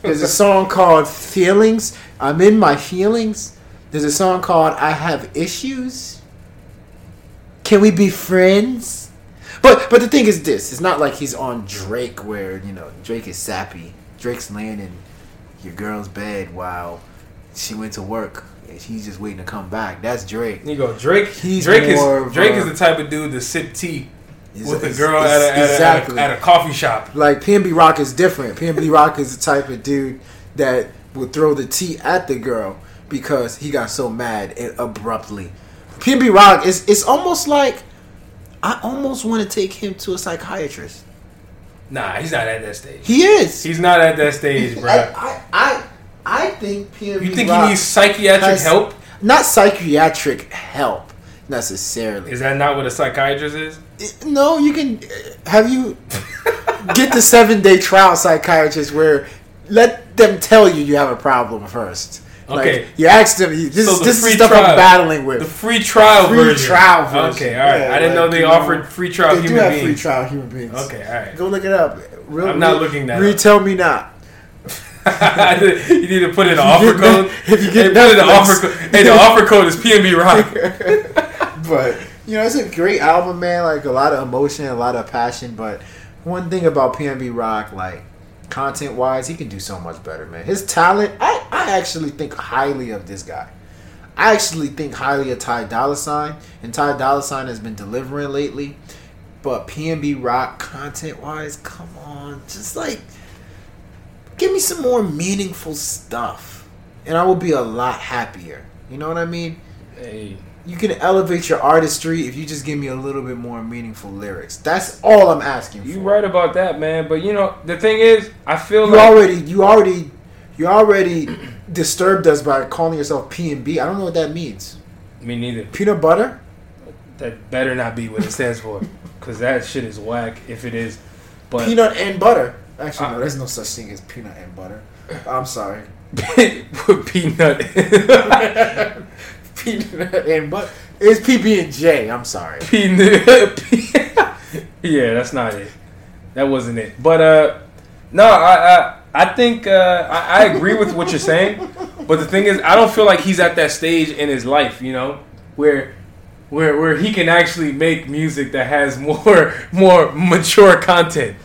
There's a song called Feelings. I'm in my feelings. There's a song called I Have Issues. Can we be friends? But but the thing is this. It's not like he's on Drake where, you know, Drake is sappy. Drake's laying in your girl's bed while she went to work. And he's just waiting to come back. That's Drake. You go, Drake. He's Drake is a, Drake is the type of dude to sip tea with a girl at a, at, exactly. a, at, a, at a coffee shop. Like, PnB Rock is different. PnB Rock is the type of dude that would throw the tea at the girl because he got so mad and abruptly. PnB Rock is it's almost like... I almost want to take him to a psychiatrist. Nah, he's not at that stage. He is. He's not at that stage, bro. I, I, I, I think PnB. You think Rock he needs psychiatric has, help? Not psychiatric help necessarily. Is that not what a psychiatrist is? It, no, you can. Have you get the seven-day trial psychiatrist where let them tell you you have a problem first. Okay, like you asked him. This, so this is stuff trial. I'm battling with. The free trial free version. Free trial version. Okay, all right. Yeah, I didn't like, know they offered know, free trial human beings. They do have beings. Free trial human beings. Okay, all right. Go look it up. Real, I'm not real, looking that real, up. Tell me not. You need to put in an offer code. If you get that, the offer code. Hey, the offer code is PnB Rock. But, you know, it's a great album, man. Like, a lot of emotion, a lot of passion. But one thing about PnB Rock, like, content-wise, he can do so much better, man. His talent, I, I actually think highly of this guy. I actually think highly of Ty Dolla $ign, and Ty Dolla $ign has been delivering lately. But PnB Rock, content-wise, come on, just like give me some more meaningful stuff, and I will be a lot happier. You know what I mean? Hey. You can elevate your artistry if you just give me a little bit more meaningful lyrics. That's all I'm asking for. You're right about that, man. But, you know, the thing is, I feel you like... Already, you already you already disturbed us by calling yourself PnB. I don't know what that means. Me neither. Peanut butter? That better not be what it stands for. Because that shit is whack if it is. But peanut and butter. Actually, no, uh, there's no such thing as peanut and butter. I'm sorry. Peanut and... Peanut and butter. It's P B and J. I'm sorry. Peanut. Yeah, that's not it. That wasn't it. But uh, no, I I, I think uh, I, I agree with what you're saying. But the thing is, I don't feel like he's at that stage in his life, you know, where where where he can actually make music that has more more mature content.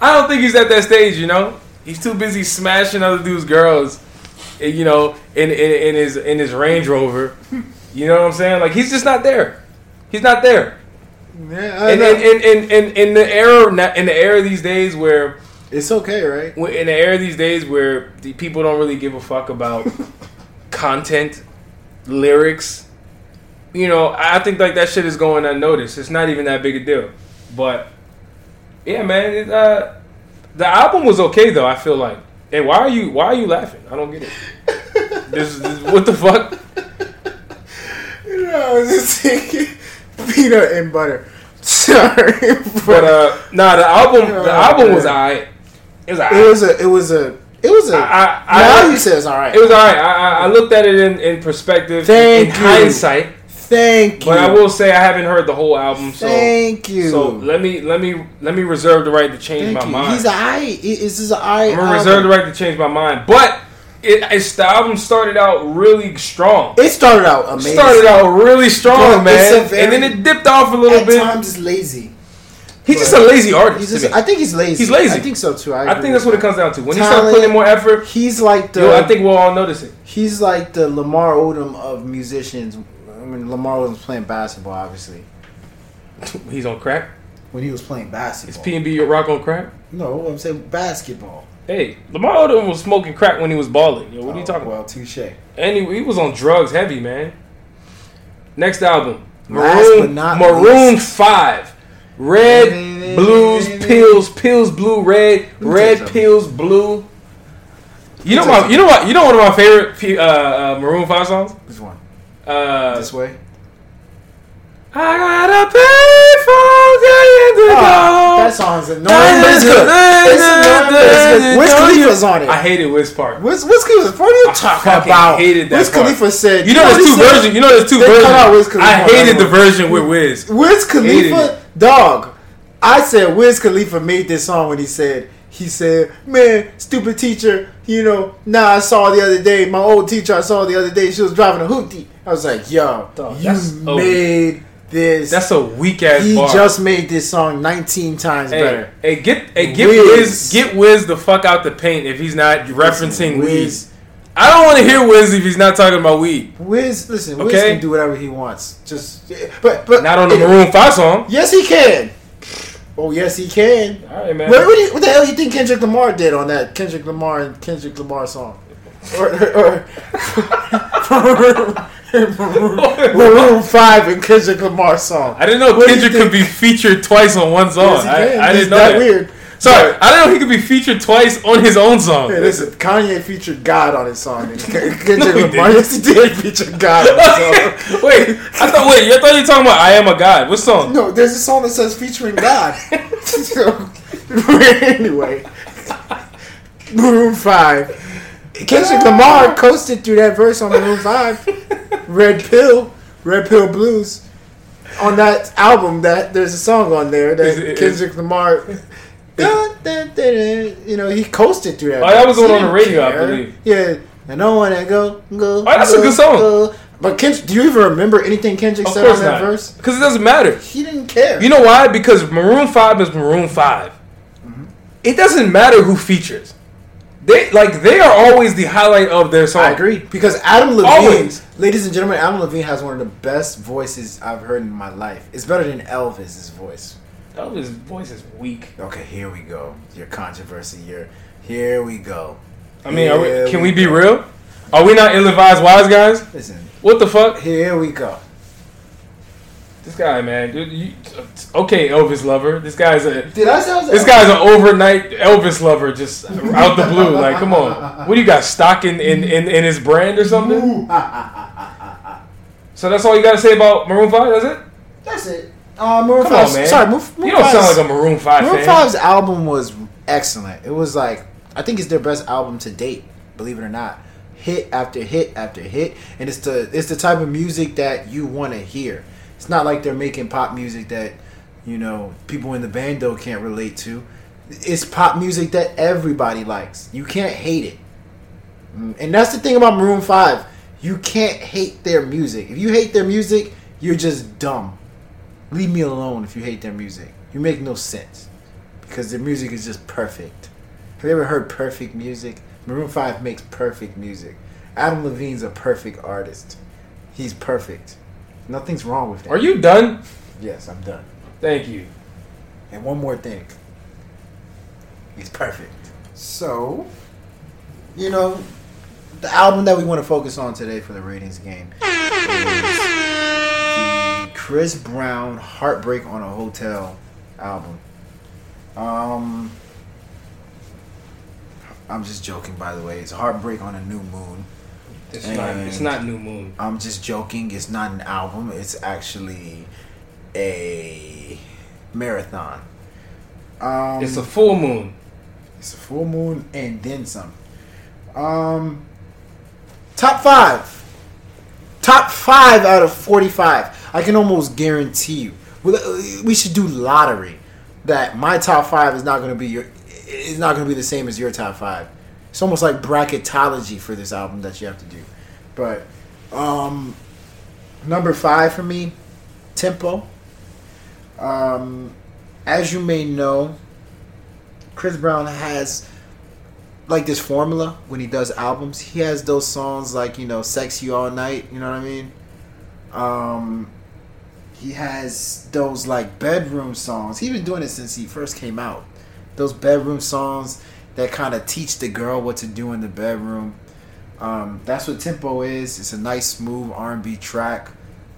I don't think he's at that stage, you know. He's too busy smashing other dudes' girls. You know, in, in in his in his Range Rover, you know what I'm saying? Like he's just not there. He's not there. Yeah, and in in, in in in the era in the era these days where it's okay, right? In the era these days where the people don't really give a fuck about content, lyrics. You know, I think like that shit is going unnoticed. It's not even that big a deal. But yeah, man, it, uh, the album was okay though. I feel like. Hey, why are you why are you laughing? I don't get it. this, this what the fuck? You know, I was just thinking peanut and butter. Sorry, but, but uh, nah, the album the album was alright. It was alright. It was a it was a it was a. I, I, now I, you said it's alright. It was alright. I, I I looked at it in, in perspective, Thank in, in you. hindsight. Thank you. But I will say I haven't heard the whole album. So, Thank you. So let me let me let me reserve the right to change Thank my you. mind. He's alright. This is alright. I'm gonna reserve the right to change my mind. But it, it's the album started out really strong. It started out amazing. Started out really strong, but man. Very, and then it dipped off a little at bit. Times is lazy. He's just a lazy artist. He's just, I think he's lazy. He's lazy. I think so too. I, I think that's what it comes down to. When Talent, he starts putting in more effort, he's like the. Yo, I think we'll all notice it. He's like the Lamar Odom of musicians. I mean, Lamar wasn't playing basketball, obviously. He's on crack? When he was playing basketball. Is PnB Rock on crack? No, I'm saying basketball. Hey, Lamar Odom was smoking crack when he was balling. Yo, what oh, are you talking well, about? Touche. And he, he was on drugs heavy, man. Next album, Maroon, Maroon five. Red, blues, pills, pills, blue, red, red, pills, blue. You know my, you know what, you know one of my favorite uh, uh, Maroon five songs? Which one? Uh, this way. I gotta pay for days to go. Oh, that song's annoying. It's good. It's annoying. Wiz Khalifa's on it. I hated Wiz part. Wiz Wiz Khalifa. What are you talking I about? I hated that Wiz part. Khalifa said. You know there's two versions. You know there's two they versions. Out Wiz Khalifa I hated the version with Wiz. Wiz Khalifa, dog. I said Wiz Khalifa made this song when he said. He said, man, stupid teacher, you know, nah, I saw the other day, my old teacher I saw the other day, she was driving a hoopty. I was like, yo, dog, you made a, this. That's a weak-ass he bar. He just made this song nineteen times hey, better. Hey, get hey, get Wiz. Wiz get Wiz the fuck out the paint if he's not referencing listen, Wiz. Weed. I don't want to hear Wiz if he's not talking about weed. Wiz, listen, okay? Wiz can do whatever he wants. Just, but, but not on the it, Maroon five song. Yes, he can. Oh, yes, he can. All right, man. What, what, do you, what the hell do you think Kendrick Lamar did on that Kendrick Lamar and Kendrick Lamar song? Or, or, or Maroon five and Kendrick Lamar song. I didn't know what Kendrick could be featured twice on one song. Yes, I, I, I didn't know that. that. Weird. Sorry, but, I didn't know he could be featured twice on his own song. Hey, listen, Kanye featured God on his song. And Kendrick no, Lamar yes, he did feature God on his song. wait, I thought wait, I thought you were talking about I Am a God. What song? No, there's a song that says featuring God. So, anyway, Maroon five. Kendrick Lamar coasted through that verse on Maroon five. Red Pill, Red Pill Blues. On that album, that there's a song on there that it, Kendrick it, Lamar, it, you know, he coasted through that. Oh, verse. That was one on the radio, care. I believe. Yeah, and I want to go, go. Oh, that's go, a good song. Go. But Kendrick, do you even remember anything Kendrick said on that not. verse? Because it doesn't matter. He didn't care. You know why? Because Maroon five is Maroon five. Mm-hmm. It doesn't matter who features. They like they are always the highlight of their song. I agree because Adam Levine, always. ladies and gentlemen, Adam Levine has one of the best voices I've heard in my life. It's better than Elvis's voice. Elvis's voice is weak. Okay, here we go. Your controversy. Your here we go. I mean, are we, can we, we be go. real? Are we not ill-advised wise guys? Listen, what the fuck? Here we go. This guy, man, dude. You, okay, Elvis lover. This guy's a. Dude, that sounds this guy's an overnight Elvis lover, just out the blue. Like, come on, what do you got stock in in, in, in his brand or something? So that's all you got to say about Maroon Five, is it? That's it. Uh, Maroon Five, man. Sorry, Maroon Five. You don't sound like a Maroon Five fan. Maroon Five's album was excellent. It was like I think it's their best album to date. Believe it or not, hit after hit after hit, and it's the it's the type of music that you want to hear. It's not like they're making pop music that, you know, people in the bando can't relate to. It's pop music that everybody likes. You can't hate it. And that's the thing about Maroon five. You can't hate their music. If you hate their music, you're just dumb. Leave me alone if you hate their music. You make no sense. Because their music is just perfect. Have you ever heard perfect music? Maroon five makes perfect music. Adam Levine's a perfect artist. He's perfect. Nothing's wrong with that. Are you done? Yes, I'm done. Thank you. And one more thing. He's perfect. So, you know, the album that we want to focus on today for the ratings game is the Chris Brown Heartbreak on a Hotel album. Um, I'm just joking, by the way. It's Heartbreak on a New Moon. It's not, it's not New Moon. I'm just joking. It's not an album. It's actually a marathon. Um, it's a full moon. It's a full moon and then some. Um, top five. Top five out of forty-five. I can almost guarantee you. We should do lottery. That my top five is not going to be your. It's not going to be the same as your top five. It's almost like bracketology for this album that you have to do. But um, number five for me, Tempo. Um, as you may know, Chris Brown has like this formula when he does albums. He has those songs like, you know, Sex You All Night, you know what I mean? Um, he has those like bedroom songs. He's been doing it since he first came out. Those bedroom songs. that kind of teach the girl what to do in the bedroom. Um, that's what Tempo is. It's a nice, smooth R and B track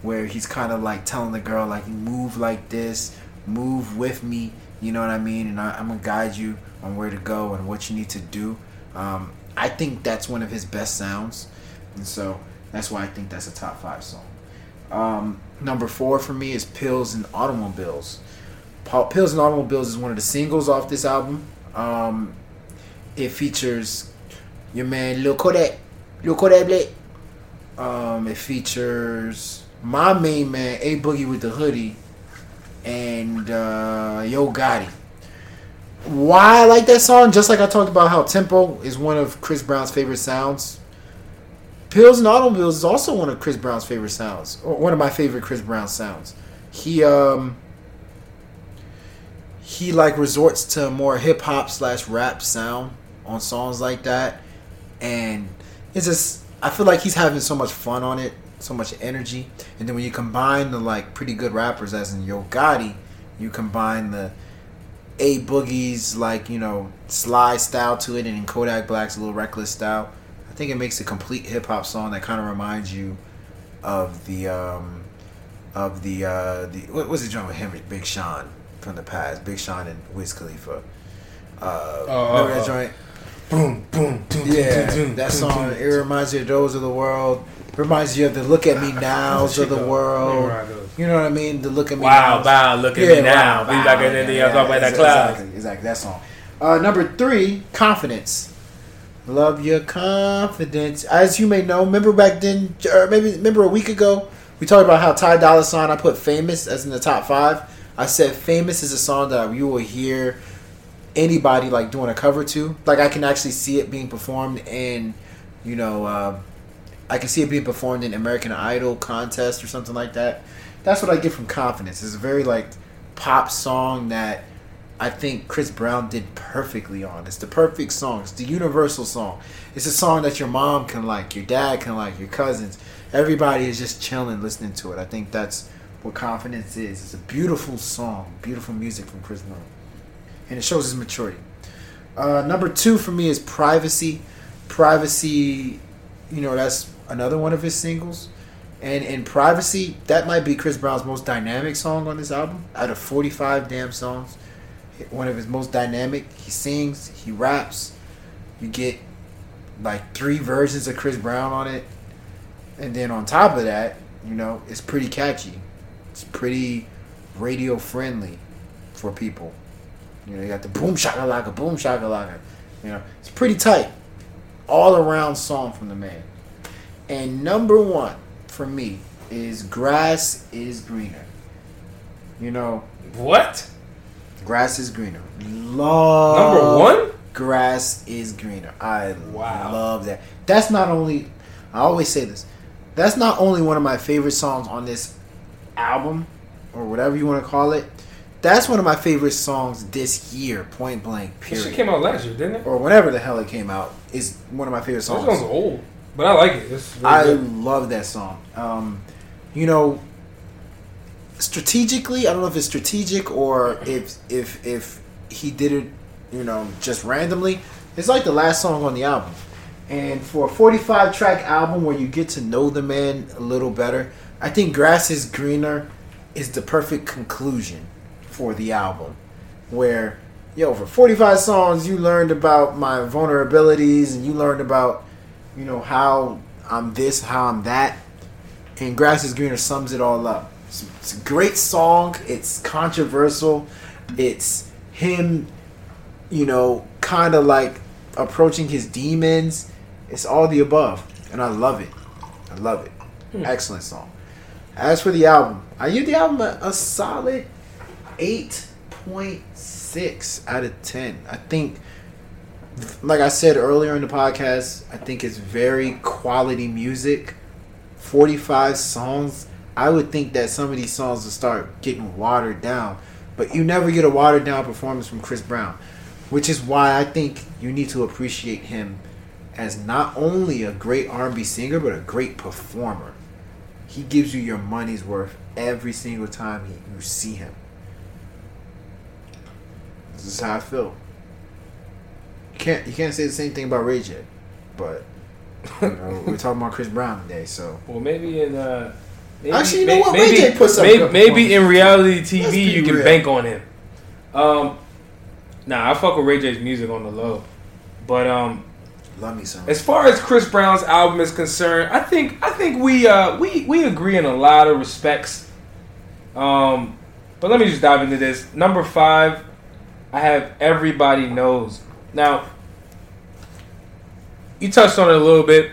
where he's kind of like telling the girl, like, move like this, move with me, you know what I mean? And I, I'm going to guide you on where to go and what you need to do. Um, I think that's one of his best sounds. And so that's why I think that's a top five song. Um, number four for me is Pills and Automobiles. Pills and Automobiles is one of the singles off this album. Um, it features your man Lil Kodak. Lil Kodak Black. Um, it features my main man, A Boogie with the Hoodie, and uh, Yo Gotti. Why I like that song? Just like I talked about how Tempo is one of Chris Brown's favorite sounds. Pills and Automobiles is also one of Chris Brown's favorite sounds. Or one of my favorite Chris Brown sounds. He, um... He, like, resorts to more hip-hop slash rap sound on songs like that. And it's just... I feel like he's having so much fun on it. So much energy. And then when you combine the, like, pretty good rappers, as in Yo Gotti, you combine the A Boogie's, like, you know, sly style to it, and then Kodak Black's a little reckless style. I think it makes a complete hip-hop song that kind of reminds you of the, um... Of the, uh... the what was the joint with him? Big Sean. From the past, Big Sean and Wiz Khalifa. Uh, oh, remember that joint? Boom, boom, boom, yeah, boom, boom, that song. Boom, it reminds you of those of the world. It reminds you of the look at me nows of the world. You know what I mean? The look at me. Wow, wow, look at yeah, me now. Wow, we back in the y'all talking about that cloud. Exactly, exactly that song. Uh, number three, Confidence. Love your confidence. As you may know, remember back then, or maybe remember a week ago, we talked about how Ty Dolla $ign. I put Famous as in the top five. I said Famous is a song that you will hear anybody, like, doing a cover to. Like, I can actually see it being performed in, you know, uh, I can see it being performed in American Idol contest or something like that. That's what I get from Confidence. It's a very, like, pop song that I think Chris Brown did perfectly on. It's the perfect song. It's the universal song. It's a song that your mom can like, your dad can like, your cousins. Everybody is just chilling, listening to it. I think that's what Confidence is. It's a beautiful song, beautiful music from Chris Brown, and it shows his maturity. Uh, number two for me is Privacy. Privacy, you know, that's another one of his singles, and in Privacy, that might be Chris Brown's most dynamic song on this album. Out of forty-five damn songs, one of his most dynamic. He sings, he raps. You get like three versions of Chris Brown on it, and then on top of that, you know, it's pretty catchy. It's pretty radio friendly for people. You know, you got the boom shakalaka, boom shakalaka. You know, it's pretty tight. All around song from the man. And number one for me is Grass is Greener. You know. What? Grass is Greener. Love. Number one? Grass is Greener. I wow. love that. That's not only, I always say this, that's not only one of my favorite songs on this album, or whatever you want to call it. That's one of my favorite songs this year, point blank, period. It came out last year, didn't it? Or whenever the hell it came out. It's one of my favorite songs. This song's old, but I like it. It's really I good. love that song. Um, you know, strategically, I don't know if it's strategic or if if if he did it, you know, just randomly. It's like the last song on the album. And for a forty-five track album where you get to know the man a little better, I think Grass is Greener is the perfect conclusion for the album. Where, yo, for forty-five songs, you learned about my vulnerabilities and you learned about, you know, how I'm this, how I'm that. And Grass is Greener sums it all up. It's, it's a great song. It's controversial. It's him, you know, kind of like approaching his demons. It's all the above. And I love it. I love it. Hmm. Excellent song. As for the album, I give the album a, a solid eight point six out of ten. I think, like I said earlier in the podcast, I think it's very quality music. forty-five songs. I would think that some of these songs would start getting watered down. But you never get a watered down performance from Chris Brown. Which is why I think you need to appreciate him as not only a great R and B singer, but a great performer. He gives you your money's worth every single time you see him. This is how I feel. can't you can't say the same thing about Ray J, but you know, we're talking about Chris Brown today, so. Well, maybe in uh, maybe, actually, you know what, maybe, Ray J puts up. Maybe, maybe in reality T V, you can real. bank on him. Um, nah, I fuck with Ray J's music on the low, but um, love me some. As far as Chris Brown's album is concerned, I think I think we uh we we agree in a lot of respects. Um, but let me just dive into this. Number five, I have Everybody Knows. Now, you touched on it a little bit.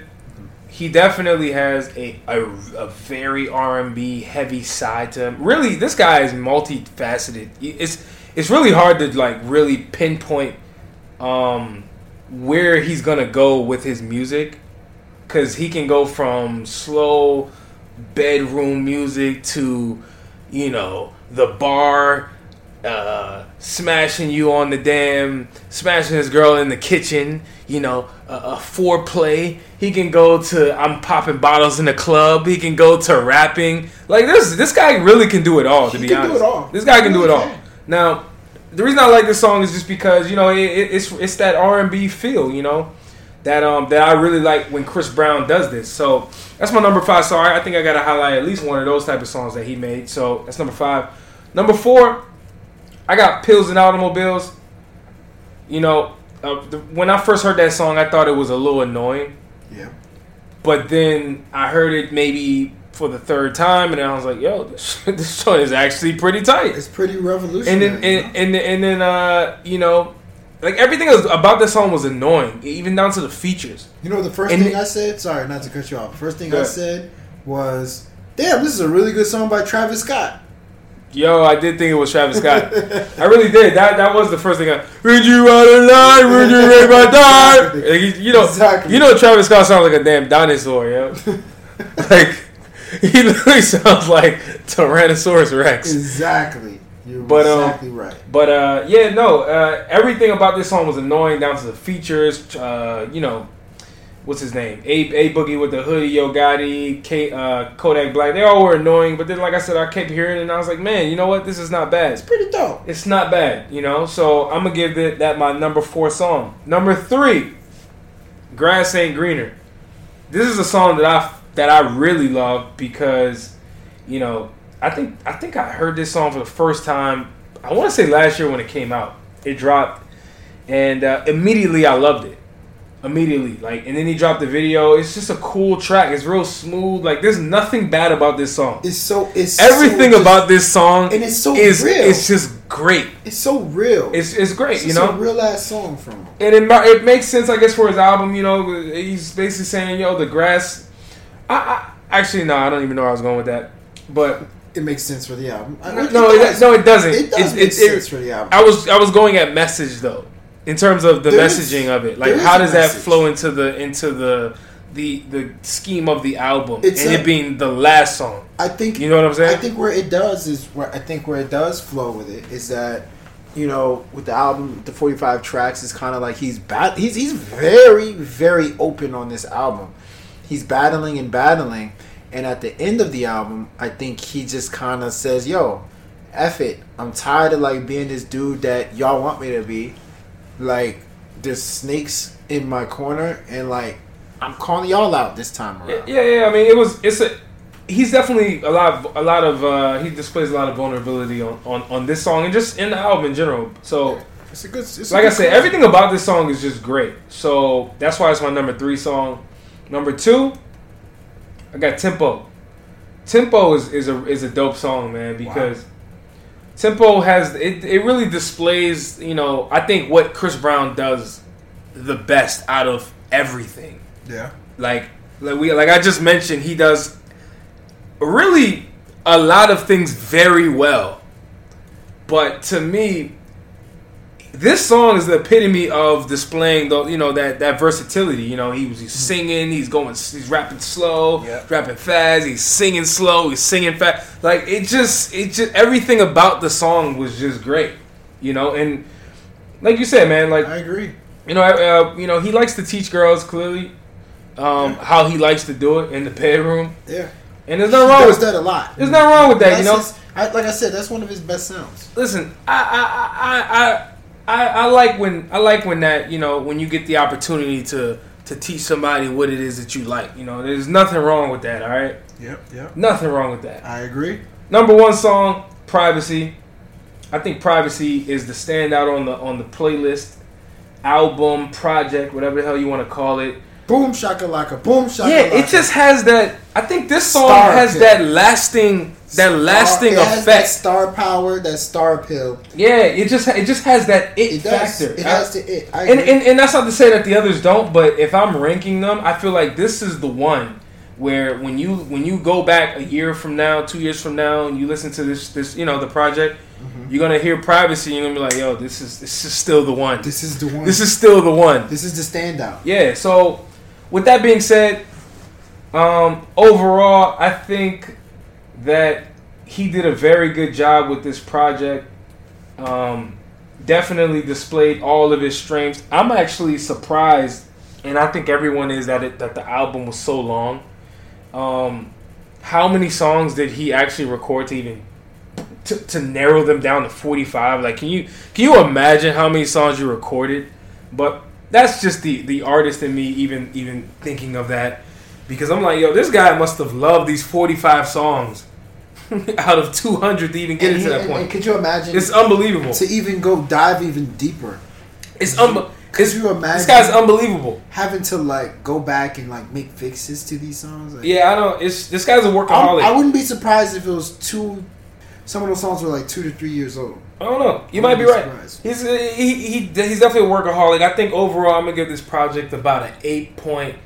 He definitely has a a, a very R and B heavy side to him. Really, this guy is multifaceted. It's it's really hard to like really pinpoint um, where he's gonna go with his music, because he can go from slow bedroom music to, you know, the bar, uh, smashing you on the damn, smashing his girl in the kitchen, you know, a, a foreplay. He can go to I'm popping bottles in the club. He can go to rapping. Like, this this guy really can do it all, to he be honest. He can do it all. This guy can do it all. Now, the reason I like this song is just because, you know, it, it, it's it's that R and B feel, you know, that um that I really like when Chris Brown does this. So that's my number five. So I, I think I gotta highlight at least one of those type of songs that he made. So that's number five. Number four, I got Pills and Automobiles. You know, uh, the, when I first heard that song, I thought it was a little annoying. Yeah. But then I heard it maybe for the third time, and then I was like, "Yo, this, this joint is actually pretty tight. It's pretty revolutionary." And then, and, and, and then, uh, you know, like everything was, about this song was annoying, even down to the features. You know, the first and thing it, I said, sorry, not to cut you off. First thing good. I said was, "Damn, this is a really good song by Travis Scott." Yo, I did think it was Travis Scott. I really did. That that was the first thing. I Would you rather die? Would you rather die? Like, you, you know, exactly. You know, Travis Scott sounds like a damn dinosaur, yo. Like, he literally sounds like Tyrannosaurus Rex. Exactly. You're but, exactly um, right. But uh, yeah, no. Uh, everything about this song was annoying, down to the features. Uh, you know, what's his name? A A Boogie with the Hoodie, Yo Gotti, K, uh, Kodak Black. They all were annoying, but then, like I said, I kept hearing it, and I was like, man, you know what? This is not bad. It's pretty dope. It's not bad, you know? So I'm going to give it, that my number four song. Number three, Grass Ain't Greener. This is a song that I that I really love because, you know, I think I think I heard this song for the first time, I want to say last year when it came out. It dropped, and uh, immediately I loved it. Immediately, like, and then he dropped the video. It's just a cool track. It's real smooth. Like, there's nothing bad about this song. It's so it's everything so just, about this song, and it's so is, real. It's just great. It's so real. It's it's great. It's you know, a real ass song from him. And it it makes sense, I guess, for his album. You know, he's basically saying, "Yo, the grass." I, I actually no, I don't even know where I was going with that, but it makes sense for the album. I mean, no, it does. no, it doesn't. It does it, make it, sense it, for the album. I was I was going at message though. In terms of the there messaging is, of it, like how does that flow into the into the the the scheme of the album it's and a, it being the last song? I think you know what I'm saying. I think where it does is where I think where it does flow with it is that, you know, with the album, the forty-five tracks is kind of like he's bat he's he's very very open on this album. He's battling and battling, and at the end of the album, I think he just kind of says, "Yo, F it, I'm tired of like being this dude that y'all want me to be." Like, there's snakes in my corner, and like, I'm calling y'all out this time around. Yeah, yeah. I mean, it was. It's a. He's definitely a lot. Of, a lot of. Uh, he displays a lot of vulnerability on, on, on this song and just in the album in general. So yeah, it's a good. It's like a good I said, song. Everything about this song is just great. So that's why it's my number three song. Number two, I got Tempo. Tempo is, is a is a dope song, man, because. Wow. Tempo has it, it really displays, you know, I think what Chris Brown does the best out of everything. Yeah. Like like we like I just mentioned, he does really a lot of things very well. But to me, this song is the epitome of displaying the, you know, that, that versatility. You know, he was he's singing, he's going, he's rapping slow, yep. rapping fast, he's singing slow, he's singing fast. Like it just, it just everything about the song was just great, you know. And like you said, man, like I agree. You know, uh, you know, he likes to teach girls clearly um, yeah. how he likes to do it in the bedroom. Yeah, and there's nothing he wrong does with that a lot. There's nothing wrong with that, that's you know. His, I, like I said, that's one of his best sounds. Listen, I, I, I. I, I I, I like when I like when that, you know, when you get the opportunity to to teach somebody what it is that you like. You know, there's nothing wrong with that, all right? Yep, yep. Nothing wrong with that. I agree. Number one song, Privacy. I think Privacy is the standout on the on the playlist, album, project, whatever the hell you want to call it. Boom shakalaka, boom shakalaka. Yeah, it just has that. I think this song star has pill. that lasting, that star, lasting it has effect. That star power, that star pill. Yeah, it just it just has that it, it does, factor. It I, has the it. I and, and and that's not to say that the others don't, but if I'm ranking them, I feel like this is the one where when you when you go back a year from now, two years from now, and you listen to this this you know the project. Mm-hmm. You're gonna hear Privacy. You're gonna be like, "Yo, this is this is still the one. This is the one. This is still the one. This is the standout." Yeah. So, with that being said, um, overall, I think that he did a very good job with this project. Um, definitely displayed all of his strengths. I'm actually surprised, and I think everyone is that it, that the album was so long. Um, how many songs did he actually record to even? To, to narrow them down to forty-five, like can you can you imagine how many songs you recorded? But that's just the, the artist in me even even thinking of that, because I'm like, yo, this guy must have loved these forty-five songs out of two hundred to even get and it he, to that and, point. And could you imagine? It's unbelievable to even go dive even deeper. It's unbelievable. Could you imagine? This guy's unbelievable. Having to like go back and like make fixes to these songs. Like, yeah, I don't. It's this guy's a workaholic. I, I wouldn't be surprised if it was two. Some of those songs were like two to three years old. I don't know. You might be right. Surprised. He's he, he he's definitely a workaholic. I think overall, I'm gonna give this project about an eight point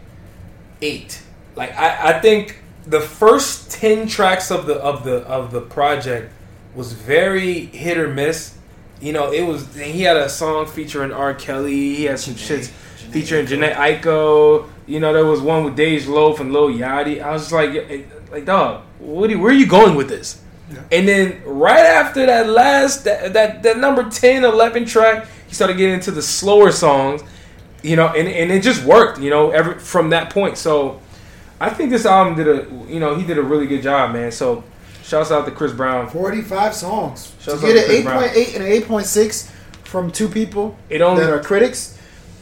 eight. Like I, I think the first ten tracks of the of the of the project was very hit or miss. You know, it was. He had a song featuring R. Kelly. He had some Janae, shits Janae featuring Jhené Aiko. You know, there was one with Dej Loaf and Lil Yachty. I was just like, like dog, what you, where are you going with this? Yeah. And then right after that last that, that that number ten, eleven track, he started getting into the slower songs, you know, and, and it just worked, you know, ever from that point. So I think this album did a, you know, he did a really good job, man. So shouts out to Chris Brown. forty-five songs. Shouts to get an eight point eight and an eight point six from two people it only, that are critics.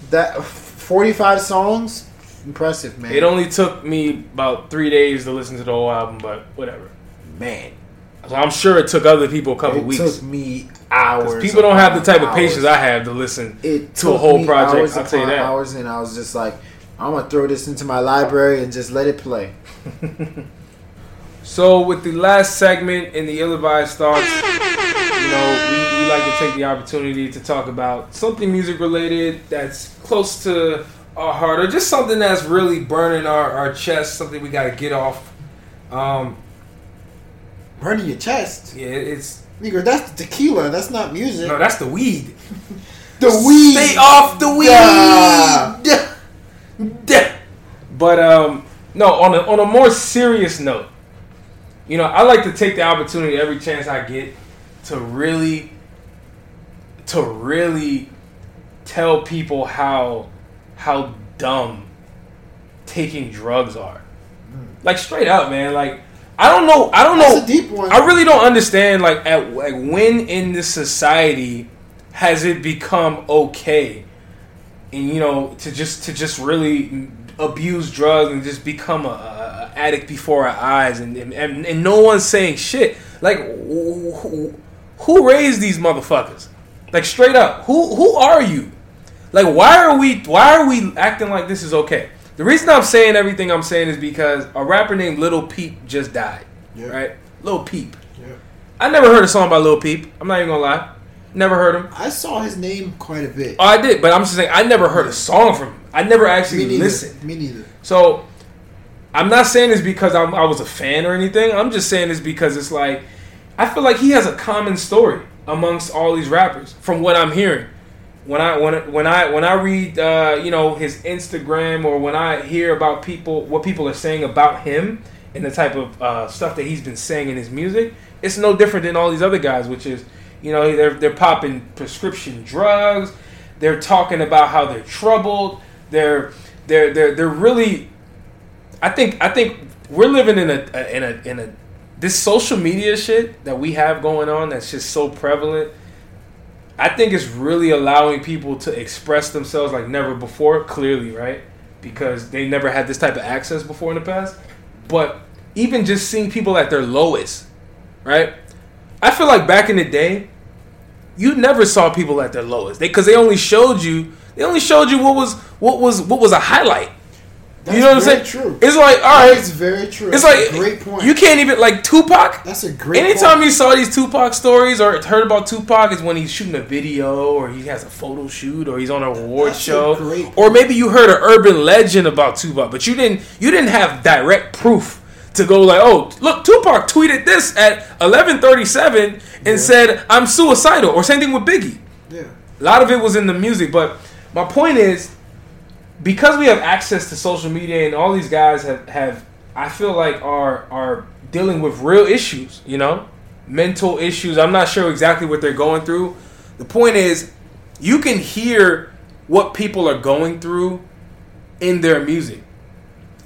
That forty-five songs, impressive, man. It only took me about three days to listen to the whole album, but whatever, man. I'm sure it took other people a couple it weeks. It took me hours. People don't have the type hours. of patience I have to listen it to a whole me project. Hours I'll tell you that. Hours and I was just like, I'm gonna throw this into my library and just let it play. So with the last segment in the ill-advised thoughts, you know, we, we like to take the opportunity to talk about something music related that's close to our heart, or just something that's really burning our, our chest, something we gotta get off. Um, Burning your chest. Yeah, it's... Nigga, that's the tequila. That's not music. No, that's the weed. The weed. Stay off the weed. Duh. Duh. Duh. But, um, no, on a, on a more serious note, you know, I like to take the opportunity every chance I get to really, to really tell people how, how dumb taking drugs are. Mm. Like, straight up, man. Like, I don't know. I don't know. That's a deep one. I really don't understand. Like, at like when in this society has it become okay, and you know, to just to just really abuse drugs and just become a, a addict before our eyes, and and, and and no one's saying shit. Like, who, who raised these motherfuckers? Like, straight up, who who are you? Like, why are we why are we acting like this is okay? The reason I'm saying everything I'm saying is because a rapper named Lil Peep just died. Yep. Right? Lil Peep. Yep. I never heard a song by Lil Peep. I'm not even going to lie. Never heard him. I saw his name quite a bit. Oh, I did. But I'm just saying, I never heard a song from him. I never actually Me listened. Me neither. So, I'm not saying this because I'm, I was a fan or anything. I'm just saying this because it's like, I feel like he has a common story amongst all these rappers from what I'm hearing. When I when when I when I read uh, you know, his Instagram, or when I hear about people what people are saying about him and the type of uh, stuff that he's been saying in his music, it's no different than all these other guys. Which is, you know, they're they're popping prescription drugs, they're talking about how they're troubled, they're they're they're they're really. I think I think we're living in a, a in a in a this social media shit that we have going on that's just so prevalent. I think it's really allowing people to express themselves like never before, clearly, right? Because they never had this type of access before in the past. But even just seeing people at their lowest, right? I feel like back in the day, you never saw people at their lowest. They because they only showed you they only showed you what was what was what was a highlight. That's you know what I'm saying? True. It's like, all right. It's very true. It's like, great point. You can't even, like, Tupac. That's a great Anytime point. Anytime you saw these Tupac stories or heard about Tupac is when he's shooting a video or he has a photo shoot or he's on an award That's show. A great point. Or maybe you heard an urban legend about Tupac, but you didn't you didn't have direct proof to go like, oh, look, Tupac tweeted this at eleven thirty-seven and yeah. said, I'm suicidal. Or same thing with Biggie. Yeah. A lot of it was in the music, but my point is, because we have access to social media and all these guys have, have I feel like, are are dealing with real issues, you know? Mental issues. I'm not sure exactly what they're going through. The point is, you can hear what people are going through in their music.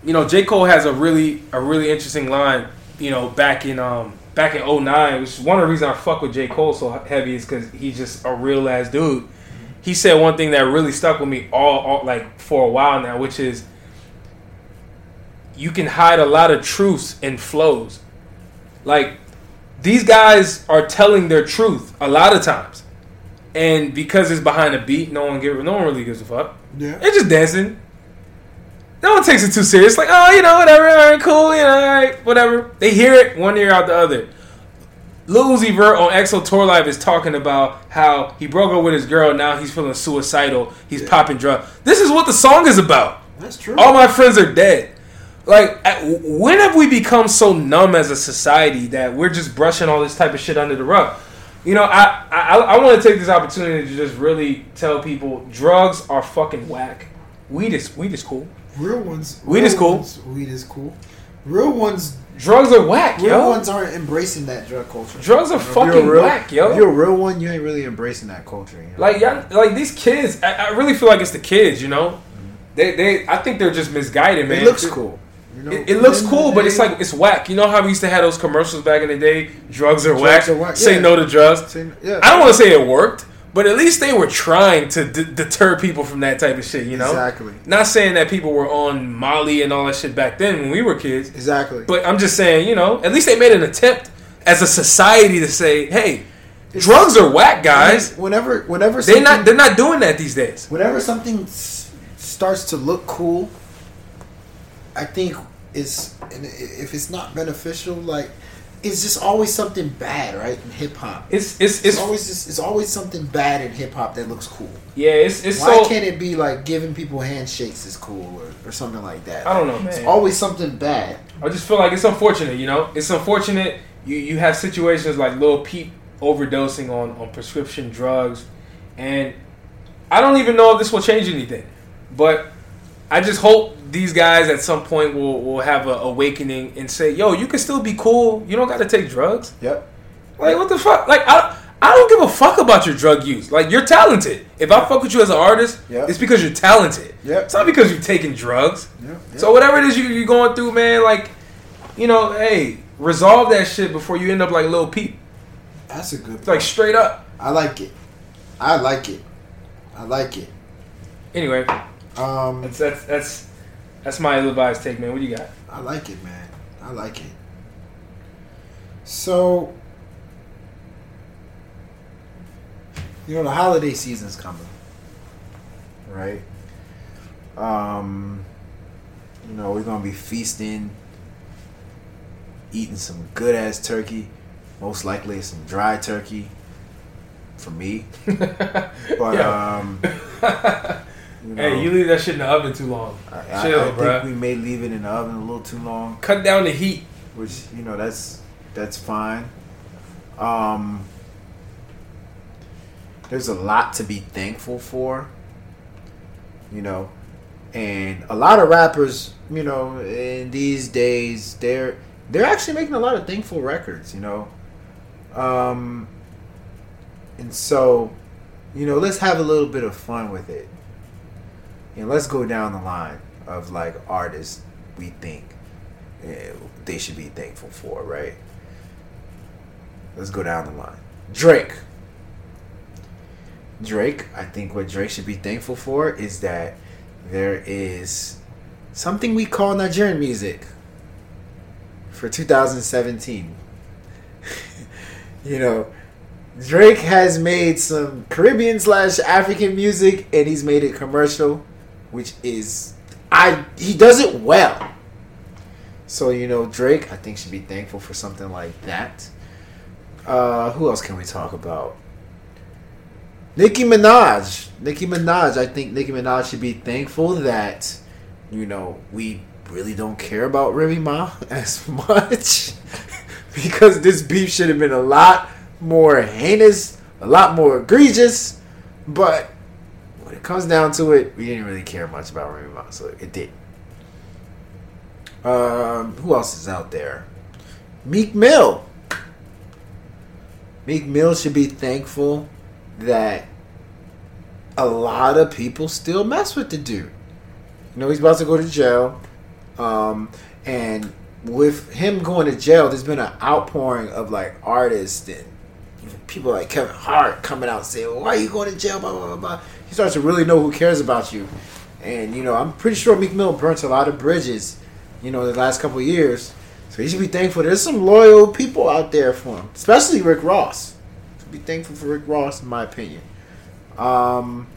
You know, J. Cole has a really a really interesting line, you know, back in um back in oh nine, which is one of the reasons I fuck with J. Cole so heavy is because he's just a real-ass dude. He said one thing that really stuck with me all, all like for a while now, which is you can hide a lot of truths in flows. Like, these guys are telling their truth a lot of times, and because it's behind a beat, no one give, no one really gives a fuck. Yeah, they're just dancing. No one takes it too serious. Like, oh, you know, whatever, all right, cool, you know, all right, whatever. They hear it one ear out the other. Lil Uzi Vert on X O Tour Live is talking about how he broke up with his girl. Now he's feeling suicidal. He's yeah. popping drugs. This is what the song is about. That's true. All my friends are dead. Like, when have we become so numb as a society that we're just brushing all this type of shit under the rug? You know, I I, I want to take this opportunity to just really tell people drugs are fucking whack. Weed is weed is cool. Real ones. Weed real is cool. Ones, weed is cool. Real ones. Drugs are whack, real yo. Real ones aren't embracing that drug culture. Drugs are fucking real, whack, yo. If you're a real one, you ain't really embracing that culture. You know? Like, y'all, like these kids, I, I really feel like it's the kids, you know? Mm-hmm. They, they, I think they're just misguided, man. It looks it, cool. You know, it, it looks cool, but it's like, it's whack. You know how we used to have those commercials back in the day? Drugs are drugs whack. Are whack. Say yeah. no to drugs. Say, yeah. I don't want to say it worked, but at least they were trying to d- deter people from that type of shit, you know? Exactly. Not saying that people were on Molly and all that shit back then when we were kids. Exactly. But I'm just saying, you know, at least they made an attempt as a society to say, hey, it's, drugs are whack, guys. Whenever, whenever they're not, they're not doing that these days. Whenever something s- starts to look cool, I think it's, and if it's not beneficial, like, it's just always something bad, right? In hip hop, it's it's, it's it's always just it's always something bad in hip hop that looks cool. Yeah, it's it's why so, can't it be like giving people handshakes is cool or, or something like that? I don't know, like, man. It's always something bad. I just feel like it's unfortunate, you know. It's unfortunate. You you have situations like Lil Peep overdosing on, on prescription drugs, and I don't even know if this will change anything, but I just hope these guys at some point will, will have an awakening and say, yo, you can still be cool. You don't got to take drugs. Yep. Like, what the fuck? Like, I I don't give a fuck about your drug use. Like, you're talented. If I fuck with you as an artist, yep. it's because you're talented. Yep. It's not because you're taking drugs. Yep. Yep. So whatever it is you, you're going through, man, like, you know, hey, resolve that shit before you end up like Lil Peep. That's a good point. Like, straight up. I like it. I like it. I like it. Anyway. Um, that's that's... that's That's my ill-advised take, man. What do you got? I like it, man. I like it. So, you know, the holiday season's coming, right? Um, you know, we're going to be feasting, eating some good-ass turkey. Most likely some dry turkey for me. But, yeah. um... You know, hey, you leave that shit in the oven too long. I, Chill, I, I bro. I think we may leave it in the oven a little too long. Cut down the heat. Which, you know, that's that's fine. Um, there's a lot to be thankful for, you know, and a lot of rappers, you know, in these days they're they're actually making a lot of thankful records, you know, um, and so, you know, let's have a little bit of fun with it. And let's go down the line of, like, artists we think eh, they should be thankful for, right? Let's go down the line. Drake. Drake, I think what Drake should be thankful for is that there is something we call Nigerian music for two thousand seventeen. You know, Drake has made some Caribbean slash African music, and he's made it commercial, which is, I he does it well. So, you know, Drake, I think, should be thankful for something like that. Uh, who else can we talk about? Nicki Minaj. Nicki Minaj. I think Nicki Minaj should be thankful that, you know, we really don't care about Remy Ma as much because this beef should have been a lot more heinous, a lot more egregious. But when it comes down to it, we didn't really care much about Remy Ma, so it did. Um, who else is out there? Meek Mill. Meek Mill should be thankful that a lot of people still mess with the dude. You know, he's about to go to jail. Um, and with him going to jail, there's been an outpouring of, like, artists and people like Kevin Hart coming out saying, well, why are you going to jail, blah, blah, blah, blah. He starts to really know who cares about you. And, you know, I'm pretty sure Meek Mill burnt a lot of bridges, you know, the last couple of years. So he should be thankful. There's some loyal people out there for him, especially Rick Ross. Be thankful for Rick Ross, in my opinion. Um,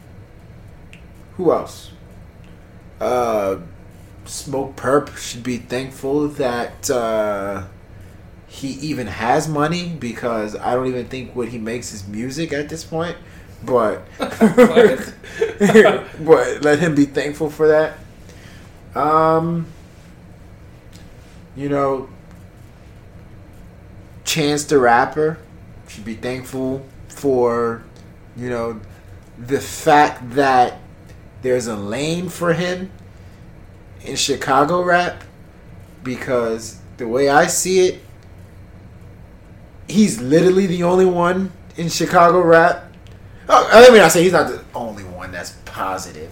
who else? Uh, Smoke Perp should be thankful that uh, he even has money, because I don't even think what he makes is music at this point. But but let him be thankful for that. Um, you know, Chance the Rapper should be thankful for, you know, the fact that there's a lane for him in Chicago rap, because the way I see it, he's literally the only one in Chicago rap. Oh, let me not say he's not the only one that's positive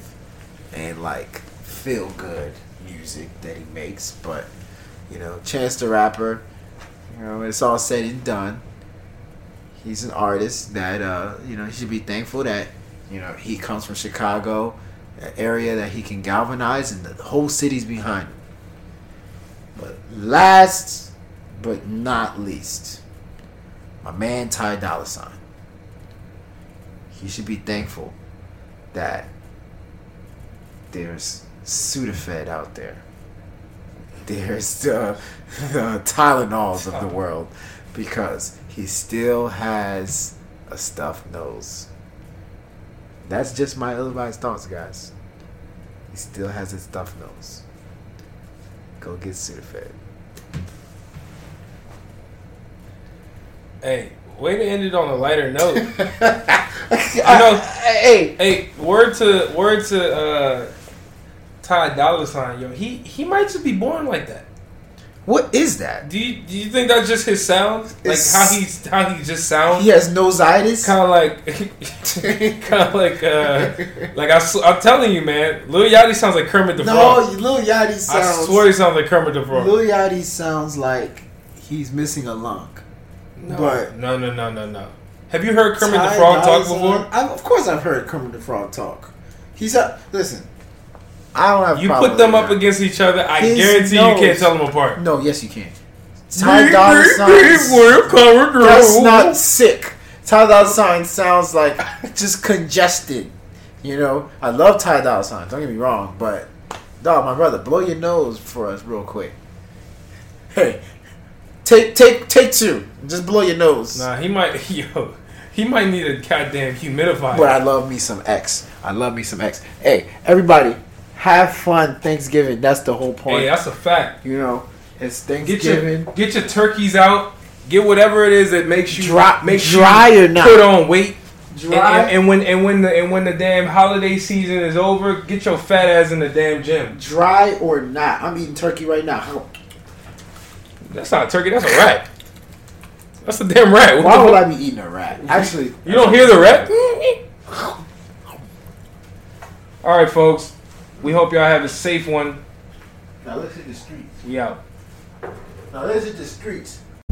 and, like, feel good music that he makes, but, you know, Chance the Rapper, you know, it's all said and done. He's an artist that, uh, you know, he should be thankful that, you know, he comes from Chicago, an area that he can galvanize, and the whole city's behind him. But last but not least, my man Ty Dolla $ign. He should be thankful that there's Sudafed out there. There's the, the Tylenols of the world, because he still has a stuffed nose. That's just my ill-advised thoughts, guys. He still has his stuffed nose. Go get Sudafed. Hey, way to end it on a lighter note. You know, hey, hey, word to word to uh, Ty Dolla $ign, yo. He he might just be born like that. What is that? Do you do you think that's just his sound? Like it's, how he's how he just sounds. He has nositis. Kind of like, kind of like, uh, like I, I'm telling you, man. Lil Yachty sounds like Kermit the Frog. No, Lil Yachty sounds. I swear he sounds like Kermit the Frog. Lil Yachty sounds like he's missing a lung. No, but no, no, no, no, no. Have you heard Kermit Ty the Frog talk before? I, of course, I've heard Kermit the Frog talk. He's a, listen. I don't have. You put them up against each other. I His guarantee nose. You can't tell them apart. No, yes you can. Ty Dolla $ign. That's not sick. Ty Dolla $ign sounds like just congested. You know, I love Ty Dolla $ign. Don't get me wrong, but dog, my brother, blow your nose for us real quick. Hey, take take take two. Just blow your nose. Nah, he might yo. He might need a goddamn humidifier. But I love me some X. I love me some X. Hey, everybody. Have fun Thanksgiving. That's the whole point. Hey, that's a fact. You know, it's Thanksgiving. Get your, get your turkeys out. Get whatever it is that makes you dry, makes dry you or not. Put on weight. Dry. And, and, and when and when the and when the damn holiday season is over, get your fat ass in the damn gym. Dry or not, I'm eating turkey right now. That's not turkey. That's a rat. That's a damn rat. What Why would I be eating a rat? Actually, you don't hear the rat. All right, folks. We hope y'all have a safe one. Now let's hit the streets. We out. Now let's hit the streets.